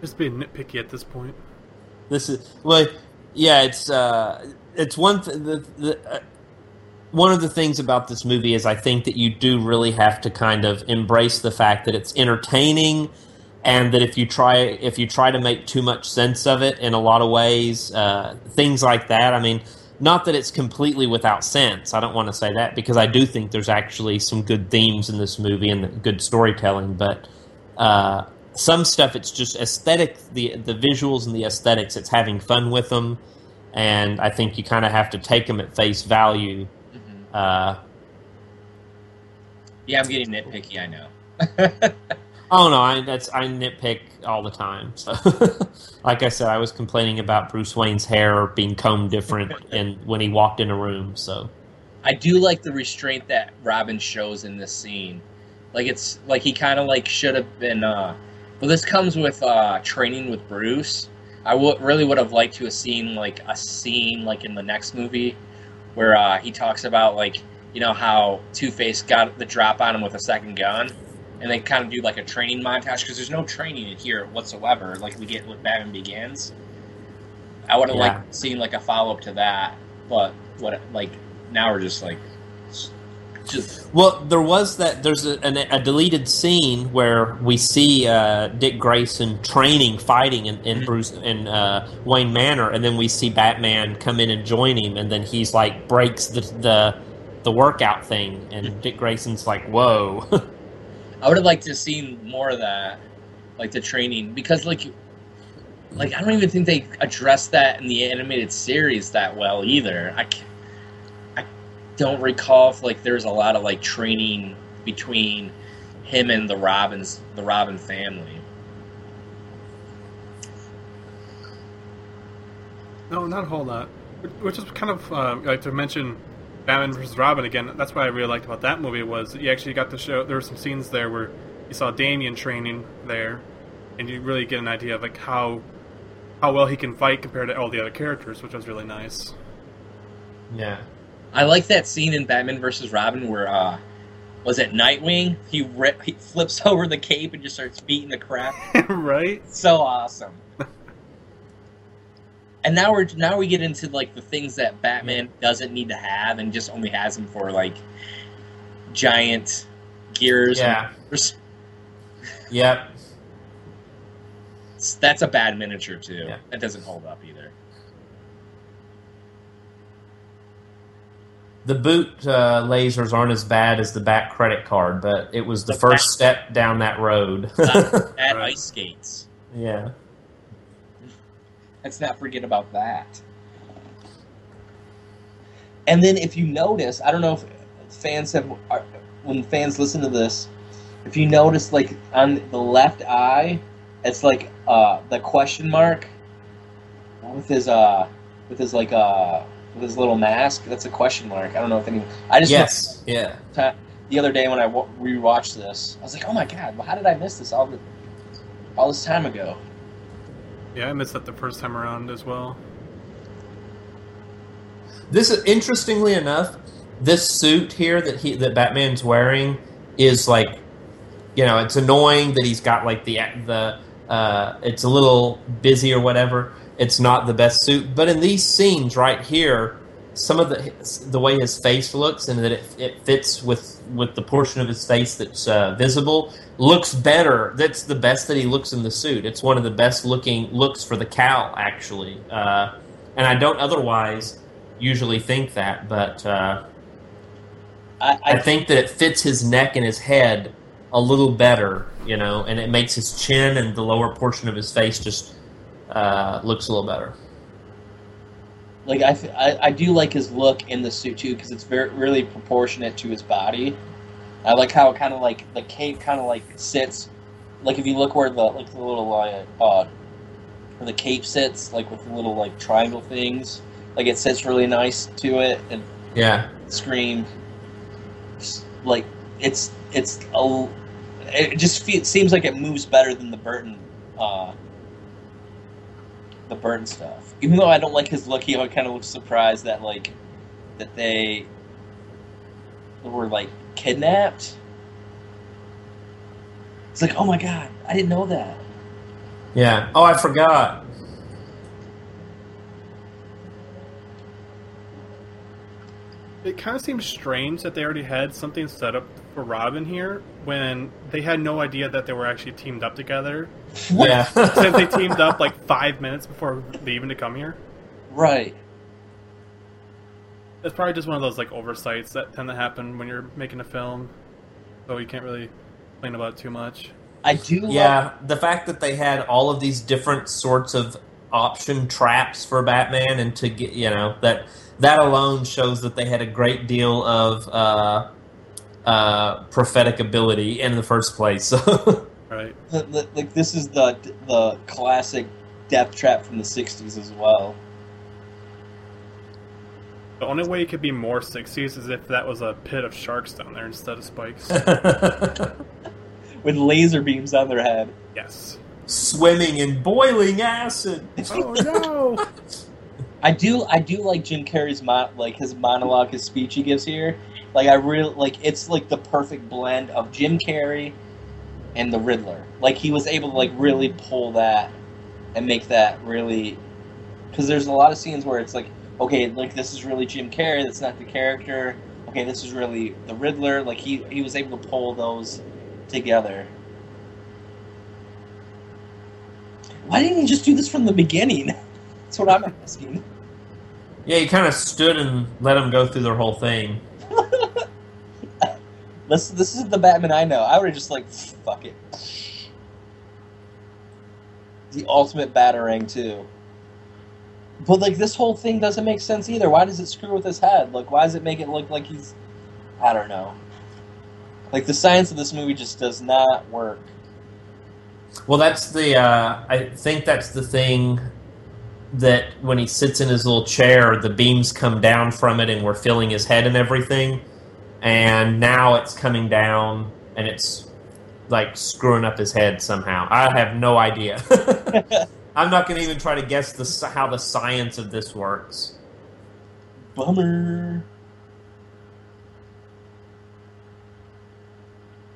Just being nitpicky at this point. This is it's one one of the things about this movie is I think that you do really have to kind of embrace the fact that it's entertaining, and that if you try to make too much sense of it in a lot of ways, things like that. I mean, not that it's completely without sense. I don't want to say that, because I do think there's actually some good themes in this movie and good storytelling. But some stuff, it's just aesthetic, the visuals and the aesthetics. It's having fun with them, and I think you kind of have to take them at face value. Yeah, I'm getting nitpicky, I know. Oh no, I nitpick all the time. So, like I said, I was complaining about Bruce Wayne's hair being combed different when he walked in a room. So, I do like the restraint that Robin shows in this scene. Like, it's like he kind of like should have been. But this comes with training with Bruce. I really would have liked to have seen like a scene like in the next movie, where he talks about, like, you know, how Two-Face got the drop on him with a second gun, and they kind of do, like, a training montage, because there's no training in here whatsoever, like we get with Batman Begins. I would have liked seeing, like, a follow-up to that, but, now we're just, like... Well, there was that... There's a deleted scene where we see Dick Grayson training, fighting in Wayne Manor, and then we see Batman come in and join him, and then he's like breaks the workout thing, and Dick Grayson's like, "Whoa!" I would have liked to have seen more of that, like the training, because like I don't even think they addressed that in the animated series that well either. I don't recall if like there's a lot of like training between him and the Robin family. No, not a whole lot. Which is kind of like to mention Batman vs. Robin again. That's what I really liked about that movie was you actually got to show there were some scenes there where you saw Damian training there, and you really get an idea of like how well he can fight compared to all the other characters, which was really nice. Yeah. I like that scene in Batman vs. Robin where, was it Nightwing? He flips over the cape and just starts beating the crap. Right? So awesome. And now we get into like the things that Batman doesn't need to have and just only has him for like giant gears. Yeah. Yep. That's a bad miniature too. Yeah. That doesn't hold up either. The boot lasers aren't as bad as the Bat credit card, but it was the first step down that road. Bat ice skates. Yeah. Let's not forget about that. And then if you notice, I don't know if when fans listen to this, if you notice, like, on the left eye, it's like the question mark with his little mask. That's a question mark. I don't know if anyone... The other day when I rewatched this, I was like, oh my god, well, how did I miss this all this time ago? Yeah, I missed that the first time around as well. This is, interestingly enough, this suit here that Batman's wearing is like, you know, it's annoying that he's got like the it's a little busy or whatever. It's not the best suit, but in these scenes right here, some of the way his face looks and that it fits with the portion of his face that's visible looks better. That's the best that he looks in the suit. It's one of the best looking looks for the cowl, actually. And I don't otherwise usually think that, but I think that it fits his neck and his head a little better, you know, and it makes his chin and the lower portion of his face just looks a little better. Like, I do like his look in the suit, too, because it's very really proportionate to his body. I like how it kind of, like, the cape kind of, like, sits. Like, if you look where the, like, the little, where the cape sits, like, with the little, like, triangle things. Like, it sits really nice to it. And yeah. Scream. Like, it seems like it moves better than the Burton stuff. Even though I don't like his look, he kind of looks surprised that, like, that they were, like, kidnapped. It's like, oh my god, I didn't know that. Yeah. Oh, I forgot. It kind of seems strange that they already had something set up for Robin here when they had no idea that they were actually teamed up together. Yeah. Since they teamed up like 5 minutes before leaving to come here. Right. It's probably just one of those like oversights that tend to happen when you're making a film, so you can't really complain about it too much. I do love... Yeah, the fact that they had all of these different sorts of option traps for Batman, and to get, you know, that alone shows that they had a great deal of prophetic ability in the first place. Right. Like this is the classic death trap from the 60s as well. The only way it could be more 60s is if that was a pit of sharks down there instead of spikes. With laser beams on their head. Yes. Swimming in boiling acid. Oh no. I do like Jim Carrey's his monologue, his speech he gives here. Like, I really like, it's like the perfect blend of Jim Carrey and the Riddler. Like, he was able to like really pull that and make that really, because there's a lot of scenes where it's like, okay, like this is really Jim Carrey, that's not the character. Okay, this is really the Riddler. Like he was able to pull those together. Why didn't he just do this from the beginning? That's what I'm asking. Yeah, he kind of stood and let them go through their whole thing. This is the Batman I know. I would have just like, fuck it. The ultimate batarang, too. But like, this whole thing doesn't make sense either. Why does it screw with his head? Like, why does it make it look like he's... I don't know. Like, the science of this movie just does not work. Well, that's the... I think that's the thing... that when he sits in his little chair, the beams come down from it and we're filling his head and everything. And now it's coming down and it's like screwing up his head somehow. I have no idea. I'm not going to even try to guess how the science of this works. Bummer.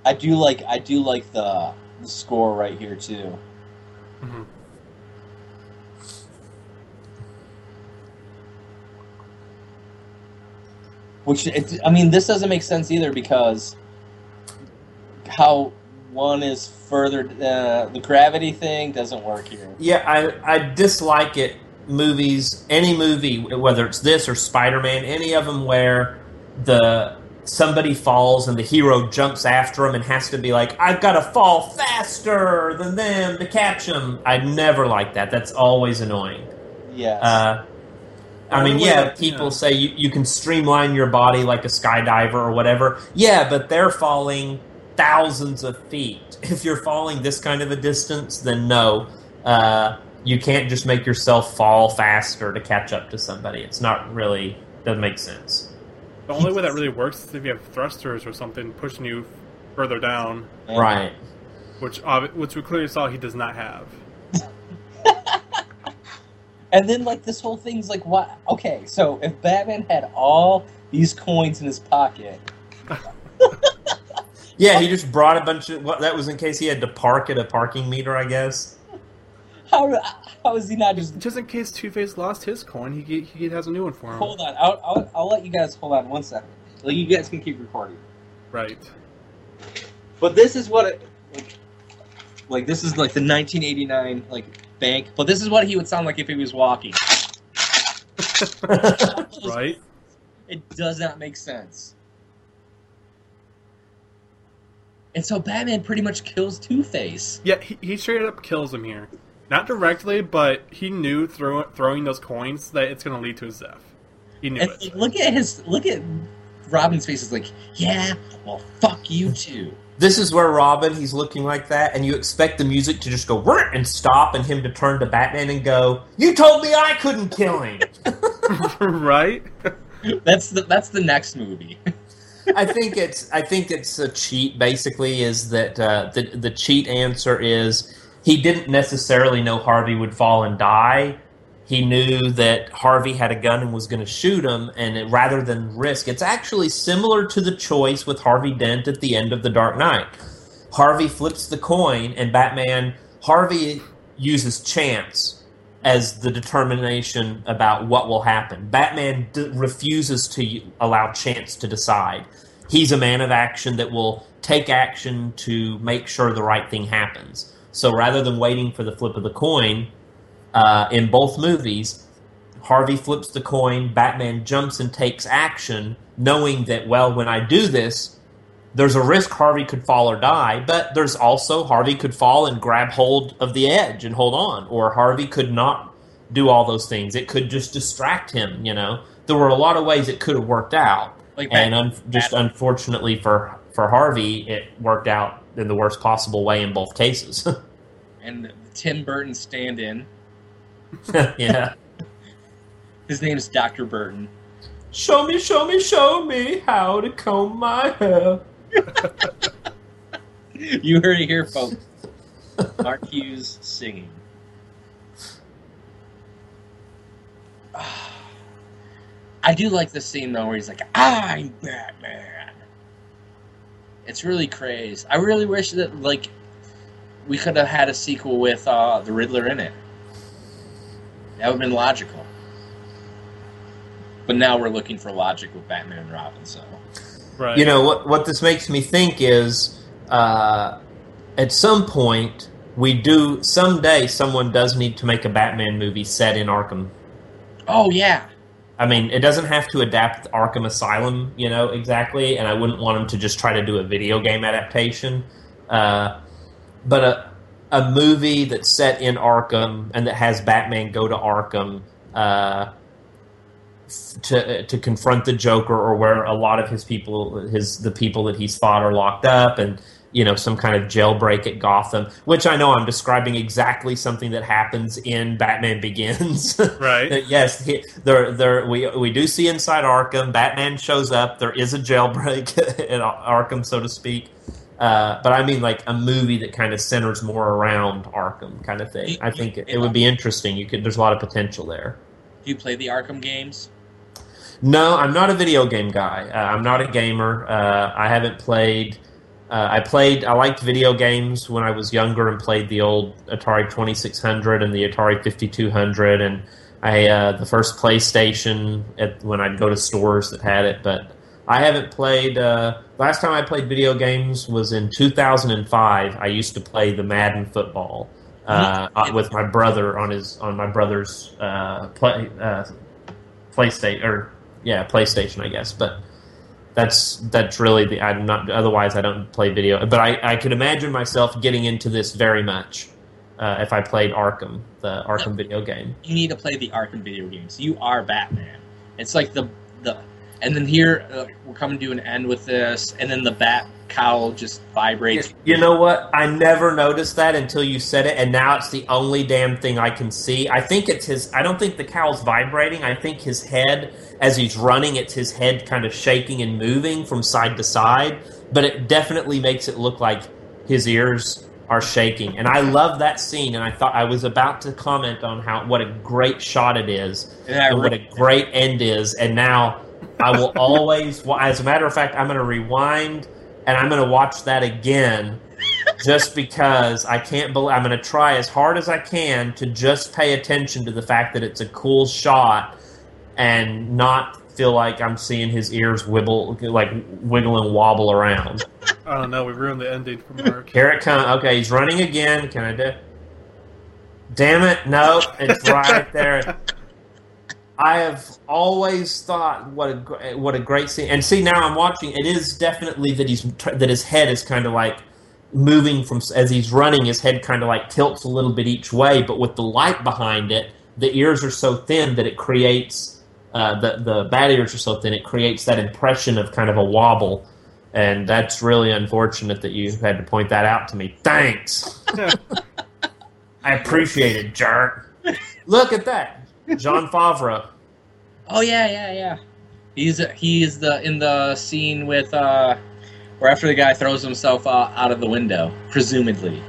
I do like the score right here too. Mm-hmm. Which, I mean, this doesn't make sense either, because how one is further, the gravity thing doesn't work here. Yeah, I dislike it. Movies, any movie, whether it's this or Spider-Man, any of them where somebody falls and the hero jumps after him and has to be like, I've got to fall faster than them to catch him. I never like that. That's always annoying. Yes. I mean, yeah, people say you can streamline your body like a skydiver or whatever. Yeah, but they're falling thousands of feet. If you're falling this kind of a distance, then no. You can't just make yourself fall faster to catch up to somebody. It's not really... doesn't make sense. The only way that really works is if you have thrusters or something pushing you further down. Right. Which we clearly saw he does not have. And then, like, this whole thing's like, why? Okay, so if Batman had all these coins in his pocket... Yeah, he just brought a bunch of... Well, that was in case he had to park at a parking meter, I guess. How is he not just... Just in case Two-Face lost his coin, he has a new one for him. Hold on, I'll let you guys hold on one second. Like, you guys can keep recording. Right. But this is what... this is, like, the 1989, like... bank, but this is what he would sound like if he was walking. Right? It does not make sense. And so Batman pretty much kills Two-Face. Yeah, he straight up kills him here. Not directly, but he knew through throwing those coins that it's going to lead to his death. He knew it. Look at Robin's face. Is like, yeah, well, fuck you too. This is where Robin, he's looking like that, and you expect the music to just go and stop, and him to turn to Batman and go, "You told me I couldn't kill him." Right? That's the next movie. I think it's a cheat. Basically, is that the cheat answer is he didn't necessarily know Harvey would fall and die. He knew that Harvey had a gun and was going to shoot him, and rather than risk, it's actually similar to the choice with Harvey Dent at the end of The Dark Knight. Harvey flips the coin, and Harvey uses chance as the determination about what will happen. Batman refuses to allow chance to decide. He's a man of action that will take action to make sure the right thing happens. So rather than waiting for the flip of the coin... in both movies, Harvey flips the coin, Batman jumps and takes action, knowing that, well, when I do this, there's a risk Harvey could fall or die, but there's also Harvey could fall and grab hold of the edge and hold on, or Harvey could not do all those things. It could just distract him, you know. There were a lot of ways it could have worked out, unfortunately for Harvey, it worked out in the worst possible way in both cases. And Tim Burton stand-in. Yeah. His name is Dr. Burton. Show me how to comb my hair. You heard it here, folks. Mark Hughes singing. I do like the scene, though, where he's like, I'm Batman. It's really crazy. I really wish that, like, we could have had a sequel with the Riddler in it. That would have been logical. But now we're looking for logic with Batman and Robin, so... Right. You know, what this makes me think is, at some point, someday someone does need to make a Batman movie set in Arkham. Oh, yeah. I mean, it doesn't have to adapt Arkham Asylum, you know, exactly, and I wouldn't want them to just try to do a video game adaptation. But a movie that's set in Arkham and that has Batman go to Arkham to confront the Joker, or where a lot of his people, the people that he's fought, are locked up, and you know, some kind of jailbreak at Gotham. Which I know I'm describing exactly something that happens in Batman Begins. Right? Yes, we do see inside Arkham. Batman shows up. There is a jailbreak at Arkham, so to speak. But I mean, like, a movie that kind of centers more around Arkham kind of thing. I think it would be interesting. There's a lot of potential there. Do you play the Arkham games? No, I'm not a video game guy. I'm not a gamer. I haven't played... I liked video games when I was younger and played the old Atari 2600 and the Atari 5200. And the first PlayStation when I'd go to stores that had it, but... I haven't played... last time I played video games was in 2005. I used to play the Madden football with my brother on my brother's PlayStation PlayStation, I guess. But that's really the... I'm not... Otherwise, I don't play video. But I could imagine myself getting into this very much if I played Arkham, the Arkham video game. You need to play the Arkham video games. You are Batman. It's like the... And then here, we're coming to an end with this, and then the bat cowl just vibrates. You know what? I never noticed that until you said it, and now it's the only damn thing I can see. I think it's his... I don't think the cowl's vibrating. I think his head, as he's running, it's his head kind of shaking and moving from side to side, but it definitely makes it look like his ears are shaking. And I love that scene, and I thought I was about to comment on what a great shot it is, and what a great end is, and now... I will always, as a matter of fact, I'm going to rewind and I'm going to watch that again just because I can't believe, I'm going to try as hard as I can to just pay attention to the fact that it's a cool shot and not feel like I'm seeing his ears wiggle and wobble around. Oh no, we ruined the ending for Mark. Here it comes. Okay, he's running again. Can I do it? Damn it. No, it's right there. I have always thought what a great scene. And see, now I'm watching. It is definitely that his head is kind of like moving from, as he's running, his head kind of like tilts a little bit each way, but with the light behind it, the ears are so thin that it creates, the bat ears are so thin, it creates that impression of kind of a wobble. And that's really unfortunate that you had to point that out to me. Thanks. I appreciate it, jerk. Look at that. John Favreau. Oh, yeah. He's the in the scene with where after the guy throws himself out of the window, presumably.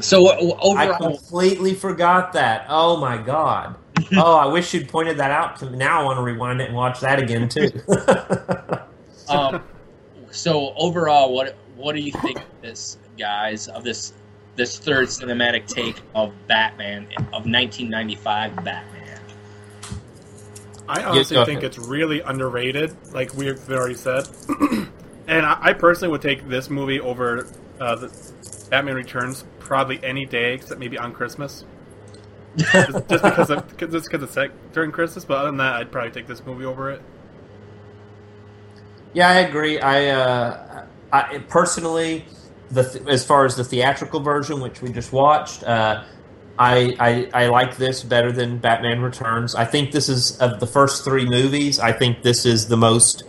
So overall, I completely forgot that. Oh, my God. Oh, I wish you'd pointed that out to me. Now I want to rewind it and watch that again, too. So overall, what do you think of this, guys, of this third cinematic take of Batman, of 1995 Batman? I honestly think it's really underrated, like we've already said. And I personally would take this movie over the Batman Returns probably any day, except maybe on Christmas. just because it's set during Christmas, but other than that, I'd probably take this movie over it. Yeah, I agree. I personally, as far as the theatrical version, which we just watched, I like this better than Batman Returns. I think this is, of the first three movies, I think this is the most,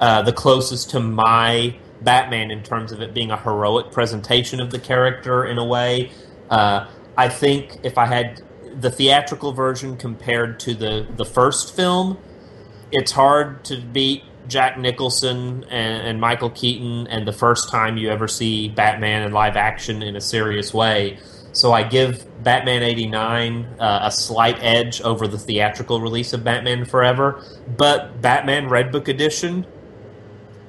the closest to my Batman in terms of it being a heroic presentation of the character in a way. I think if I had the theatrical version compared to the first film, it's hard to beat Jack Nicholson and Michael Keaton and the first time you ever see Batman in live action in a serious way. So I give Batman 89 a slight edge over the theatrical release of Batman Forever. But Batman Red Book Edition,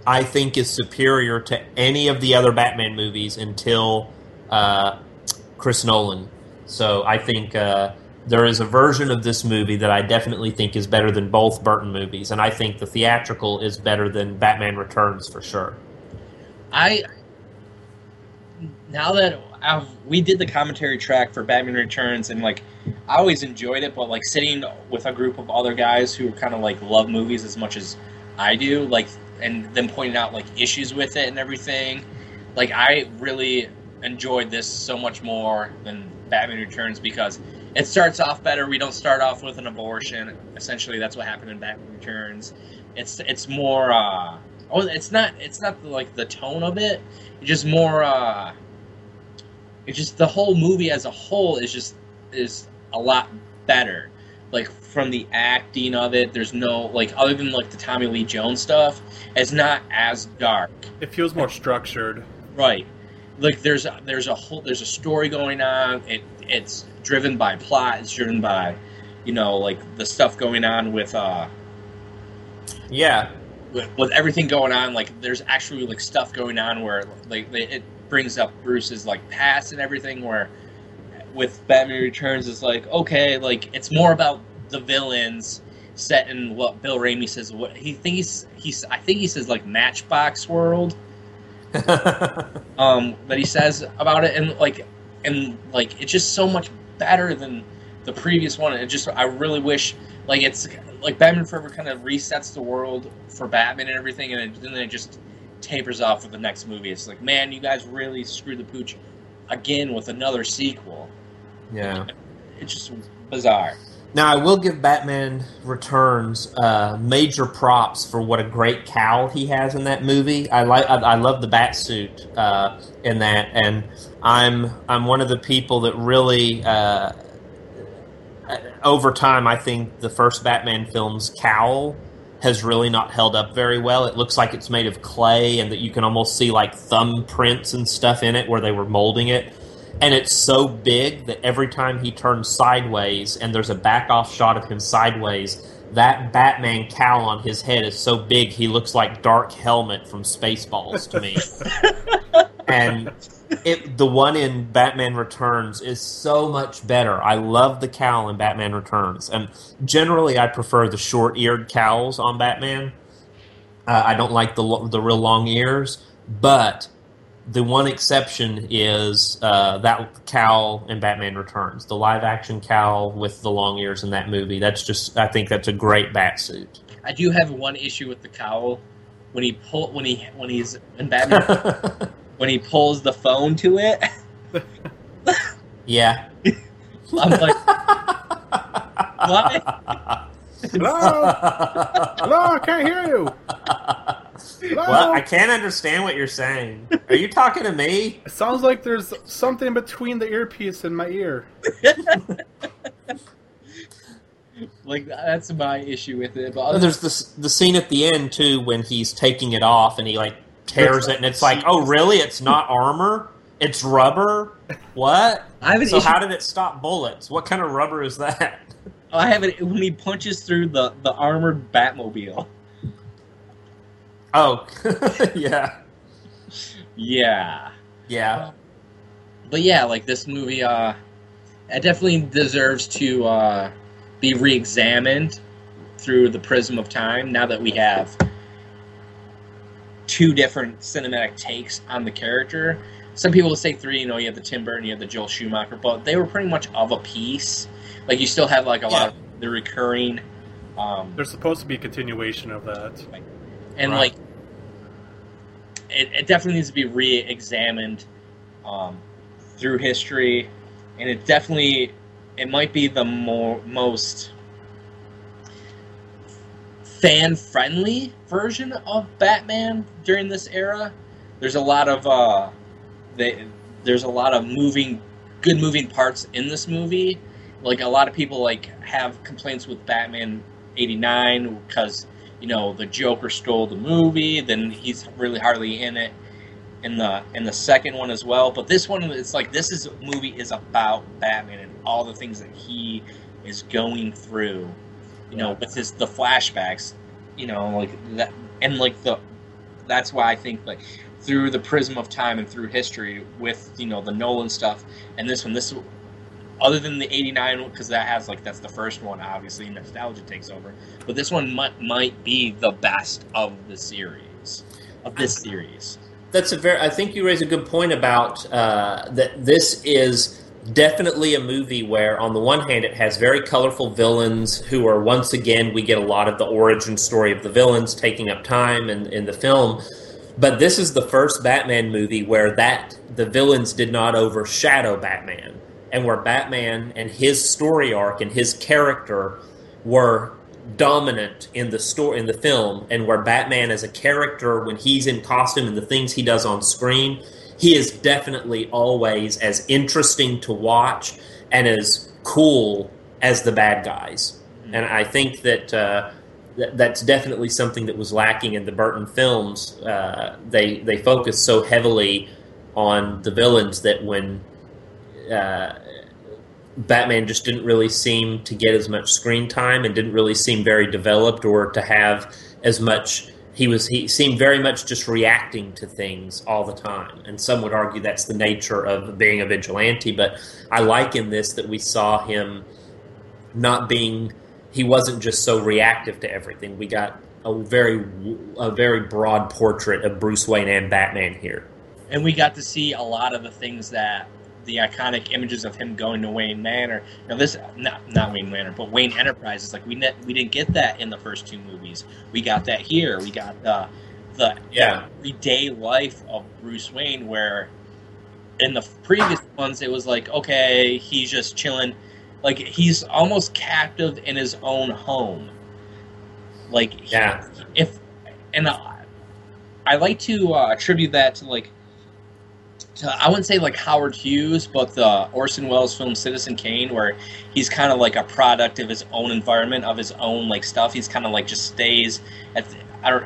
I think, is superior to any of the other Batman movies until Chris Nolan. So I think there is a version of this movie that I definitely think is better than both Burton movies, and I think the theatrical is better than Batman Returns for sure. We did the commentary track for Batman Returns, and like I always enjoyed it, but like sitting with a group of other guys who kind of like love movies as much as I do, like, and then pointing out like issues with it and everything, like I really enjoyed this so much more than Batman Returns because it starts off better. We don't start off with an abortion. Essentially, that's what happened in Batman Returns. It's more. It's not like the tone of it. It's just more. It's just the whole movie as a whole is a lot better. Like from the acting of it, there's no like other than like the Tommy Lee Jones stuff. It's not as dark. It feels more structured. Right. Like there's a story going on. It's driven by plot. It's driven by, you know, like the stuff going on with with everything going on. Like there's actually like stuff going on where like it brings up Bruce's like past and everything. Where with Batman Returns is like okay, like it's more about the villains set in what Bill Raimi says. What he thinks he says like Matchbox World. That he says about it, and like it's just so much better than the previous one. I really wish like it's like Batman Forever kind of resets the world for Batman and everything, and then it just tapers off with the next movie. It's like, man, you guys really screwed the pooch again with another sequel. Yeah, it's just bizarre. Now, I will give Batman Returns major props for what a great cowl he has in that movie. I love the bat suit in that, and I'm one of the people that really, over time, I think the first Batman film's cowl has really not held up very well. It looks like it's made of clay, and that you can almost see like thumbprints and stuff in it where they were molding it. And it's so big that every time he turns sideways and there's a back-off shot of him sideways, that Batman cowl on his head is so big he looks like Dark Helmet from Spaceballs to me. And the one in Batman Returns is so much better. I love the cowl in Batman Returns. And generally, I prefer the short-eared cowls on Batman. I don't like the real long ears, but the one exception is that cowl in Batman Returns, the live-action cowl with the long ears in that movie. I think that's a great bat suit. I do have one issue with the cowl. when he's in Batman when he pulls the phone to it. Yeah. I'm like, what? Hello? Hello, I can't hear you. Hello? Well, I can't understand what you're saying. Are you talking to me? It sounds like there's something between the earpiece and my ear. Like, that's my issue with it. But there's the scene at the end, too, when he's taking it off and he, like, tears it, and it's like, oh, really? It's not armor? It's rubber? What? So how did it stop bullets? What kind of rubber is that? I have it when he punches through the armored Batmobile. Oh. Yeah. Yeah. Yeah. But yeah, like, this movie, it definitely deserves to, be re-examined through the prism of time, now that we have two different cinematic takes on the character. Some people will say three, you have the Tim Burton, you have the Joel Schumacher, but they were pretty much of a piece. Like, you still have, like, a lot of the recurring... there's supposed to be a continuation of that. Right. And, right. It definitely needs to be re-examined through history, and it definitely... It might be the most fan-friendly version of Batman during this era. There's a lot of moving parts in this movie. Like, a lot of people have complaints with Batman '89 because the Joker stole the movie. Then he's really hardly in it in the second one as well, but this one, it's like, this movie is about Batman and all the things that he is going through, with the flashbacks, that, and that's why I think, like, through the prism of time and through history with, the Nolan stuff, and this one, other than the 89, because that has, that's the first one, obviously, nostalgia takes over, but this one might be the best of this series. That's I think you raise a good point about that. This is definitely a movie where, on the one hand, it has very colorful villains who are, once again, we get a lot of the origin story of the villains taking up time in the film. But this is the first Batman movie where the villains did not overshadow Batman, and where Batman and his story arc and his character were dominant in the story, in the film, and where Batman as a character, when he's in costume and the things he does on screen, he is definitely always as interesting to watch and as cool as the bad guys. And I think that that's definitely something that was lacking in the Burton films. They focused so heavily on the villains that when Batman just didn't really seem to get as much screen time and didn't really seem very developed or to have as much. He seemed very much just reacting to things all the time. And some would argue that's the nature of being a vigilante, but I like in this that we saw him he wasn't just so reactive to everything. We got a very broad portrait of Bruce Wayne and Batman here. And we got to see a lot of the things that the iconic images of him going to Wayne Manor. Now, not Wayne Manor, but Wayne Enterprises. Like, we didn't get that in the first two movies. We got that here. We got the everyday life of Bruce Wayne, where in the previous ones it was like, okay, he's just chilling, like he's almost captive in his own home. Like, I like to attribute that to I wouldn't say Howard Hughes, but the Orson Welles film Citizen Kane, where he's kind of a product of his own environment, of his own stuff. He's kind of just stays at. I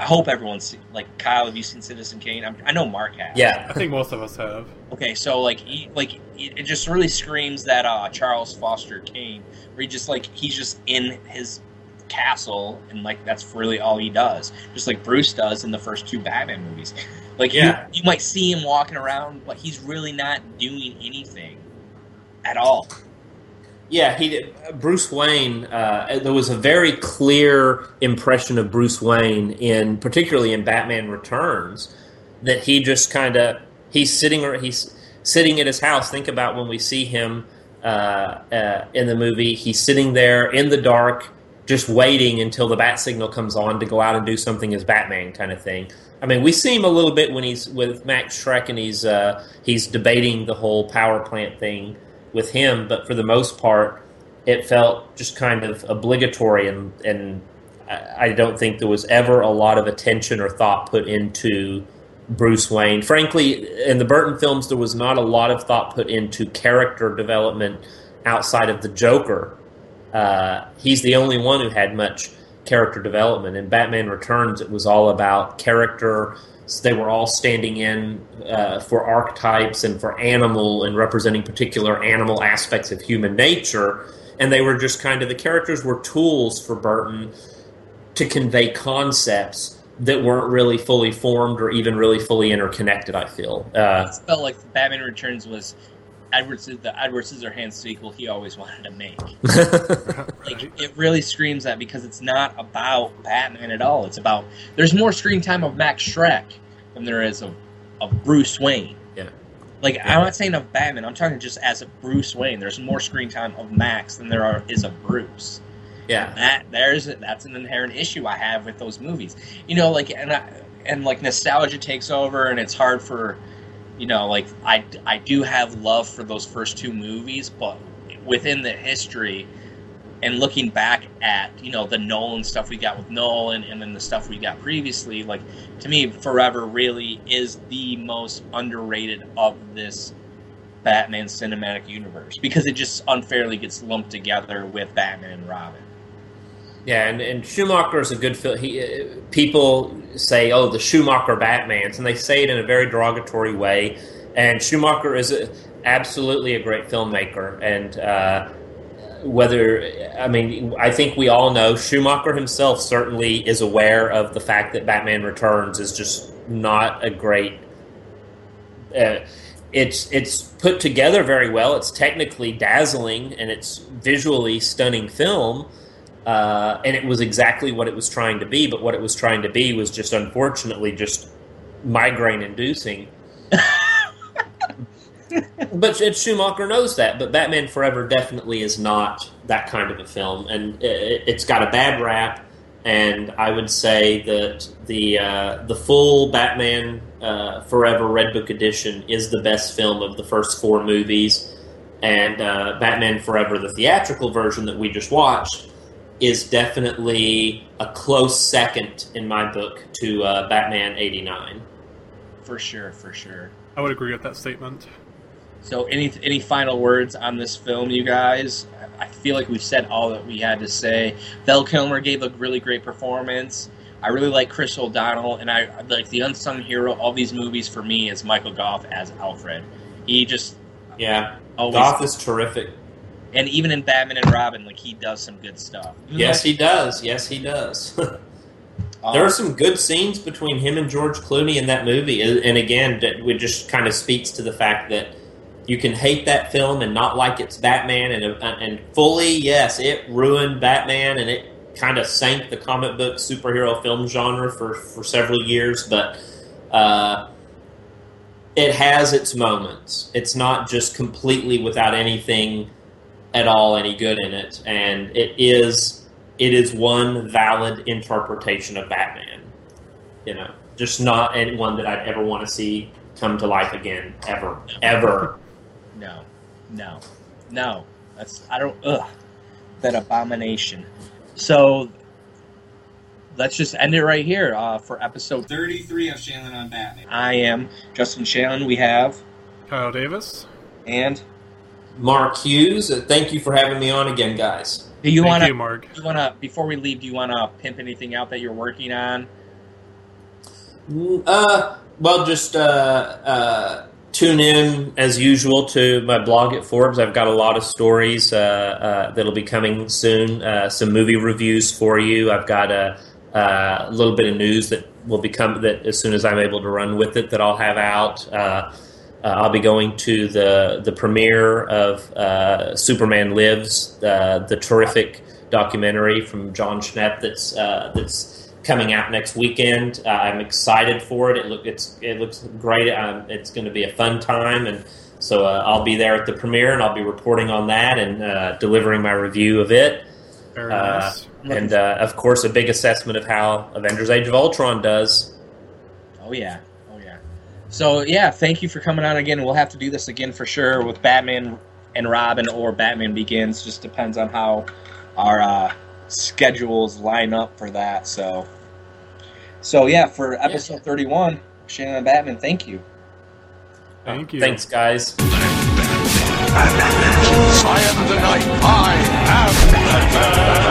hope everyone's Kyle. Have you seen Citizen Kane? I know Mark has. Yeah, I think most of us have. Okay, so it just really screams that Charles Foster Kane, where he just he's just in his castle and that's really all he does, just like Bruce does in the first two Batman movies. You might see him walking around, but he's really not doing anything at all. Yeah, he did. Bruce Wayne, there was a very clear impression of Bruce Wayne, particularly in Batman Returns, that he just kind of, he's sitting at his house. Think about when we see him in the movie. He's sitting there in the dark, just waiting until the bat signal comes on to go out and do something as Batman kind of thing. I mean, we see him a little bit when he's with Max Shreck and he's debating the whole power plant thing with him, but for the most part, it felt just kind of obligatory, and I don't think there was ever a lot of attention or thought put into Bruce Wayne. Frankly, in the Burton films, there was not a lot of thought put into character development outside of the Joker. He's the only one who had much character development. In Batman Returns, it was all about character. So they were all standing in for archetypes and for animal and representing particular animal aspects of human nature. And they were just kind of, the characters were tools for Burton to convey concepts that weren't really fully formed or even really fully interconnected, I feel. It felt like Batman Returns was the Edward Scissorhands sequel he always wanted to make. Like, it really screams that because it's not about Batman at all. It's about, there's more screen time of Max Shreck than there is of Bruce Wayne. Yeah. Like, yeah. I'm not saying of Batman. I'm talking just as a Bruce Wayne. There's more screen time of Max than is of Bruce. Yeah. And that's an inherent issue I have with those movies. You know, like, and nostalgia takes over, and it's hard for, you know, like, I do have love for those first two movies, but within the history and looking back at, you know, the Nolan stuff we got with Nolan and then the stuff we got previously, like, to me, Forever really is the most underrated of this Batman cinematic universe because it just unfairly gets lumped together with Batman and Robin. Yeah, and Schumacher is a good film. People say, oh, the Schumacher Batmans, and they say it in a very derogatory way. And Schumacher is absolutely a great filmmaker. And I think we all know Schumacher himself certainly is aware of the fact that Batman Returns is just not a great... It's put together very well. It's technically dazzling, and it's visually stunning film. And it was exactly what it was trying to be, but what it was trying to be was just, unfortunately, just migraine-inducing. But Schumacher knows that, but Batman Forever definitely is not that kind of a film, and it's got a bad rap, and I would say that the full Batman Forever Red Book Edition is the best film of the first four movies, and Batman Forever, the theatrical version that we just watched, is definitely a close second in my book to Batman 89. For sure. I would agree with that statement. So any final words on this film, you guys? I feel like we've said all that we had to say. Val Kilmer gave a really great performance. I really like Chris O'Donnell, and I like the unsung hero of these movies for me is Michael Goff as Alfred. He just... Yeah, Goff is terrific. And even in Batman and Robin, like, he does some good stuff. Yes, he does. There are some good scenes between him and George Clooney in that movie. And again, it just kind of speaks to the fact that you can hate that film and not like it's Batman. And fully, yes, it ruined Batman, and it kind of sank the comic book superhero film genre for several years. But... it has its moments. It's not just completely without anything... at all any good in it, and it is one valid interpretation of Batman, you know, just not one that I'd ever want to see come to life again, ever. No, that abomination. So let's just end it right here for episode 33 of Shanlin on Batman. I am Justin Shanlin. We have Kyle Davis and Mark Hughes. Thank you for having me on again, guys. Before we leave, do you want to pimp anything out that you're working on? Tune in as usual to my blog at Forbes. I've got a lot of stories that'll be coming soon. Some movie reviews for you. I've got a little bit of news that will become that as soon as I'm able to run with it that I'll have out. I'll be going to the premiere of Superman Lives, the terrific documentary from John Schnepp that's coming out next weekend. I'm excited for it. It looks great. It's going to be a fun time, and so I'll be there at the premiere, and I'll be reporting on that and delivering my review of it. Very nice. And, of course, a big assessment of how Avengers Age of Ultron does. Oh, yeah. Oh, yeah. So, yeah, thank you for coming on again. We'll have to do this again for sure with Batman and Robin or Batman Begins. Just depends on how our schedules line up for that. So yeah, for episode 31, Shannon and Batman, thank you. Thank you. Thanks, guys. I am the Knight. I am Batman.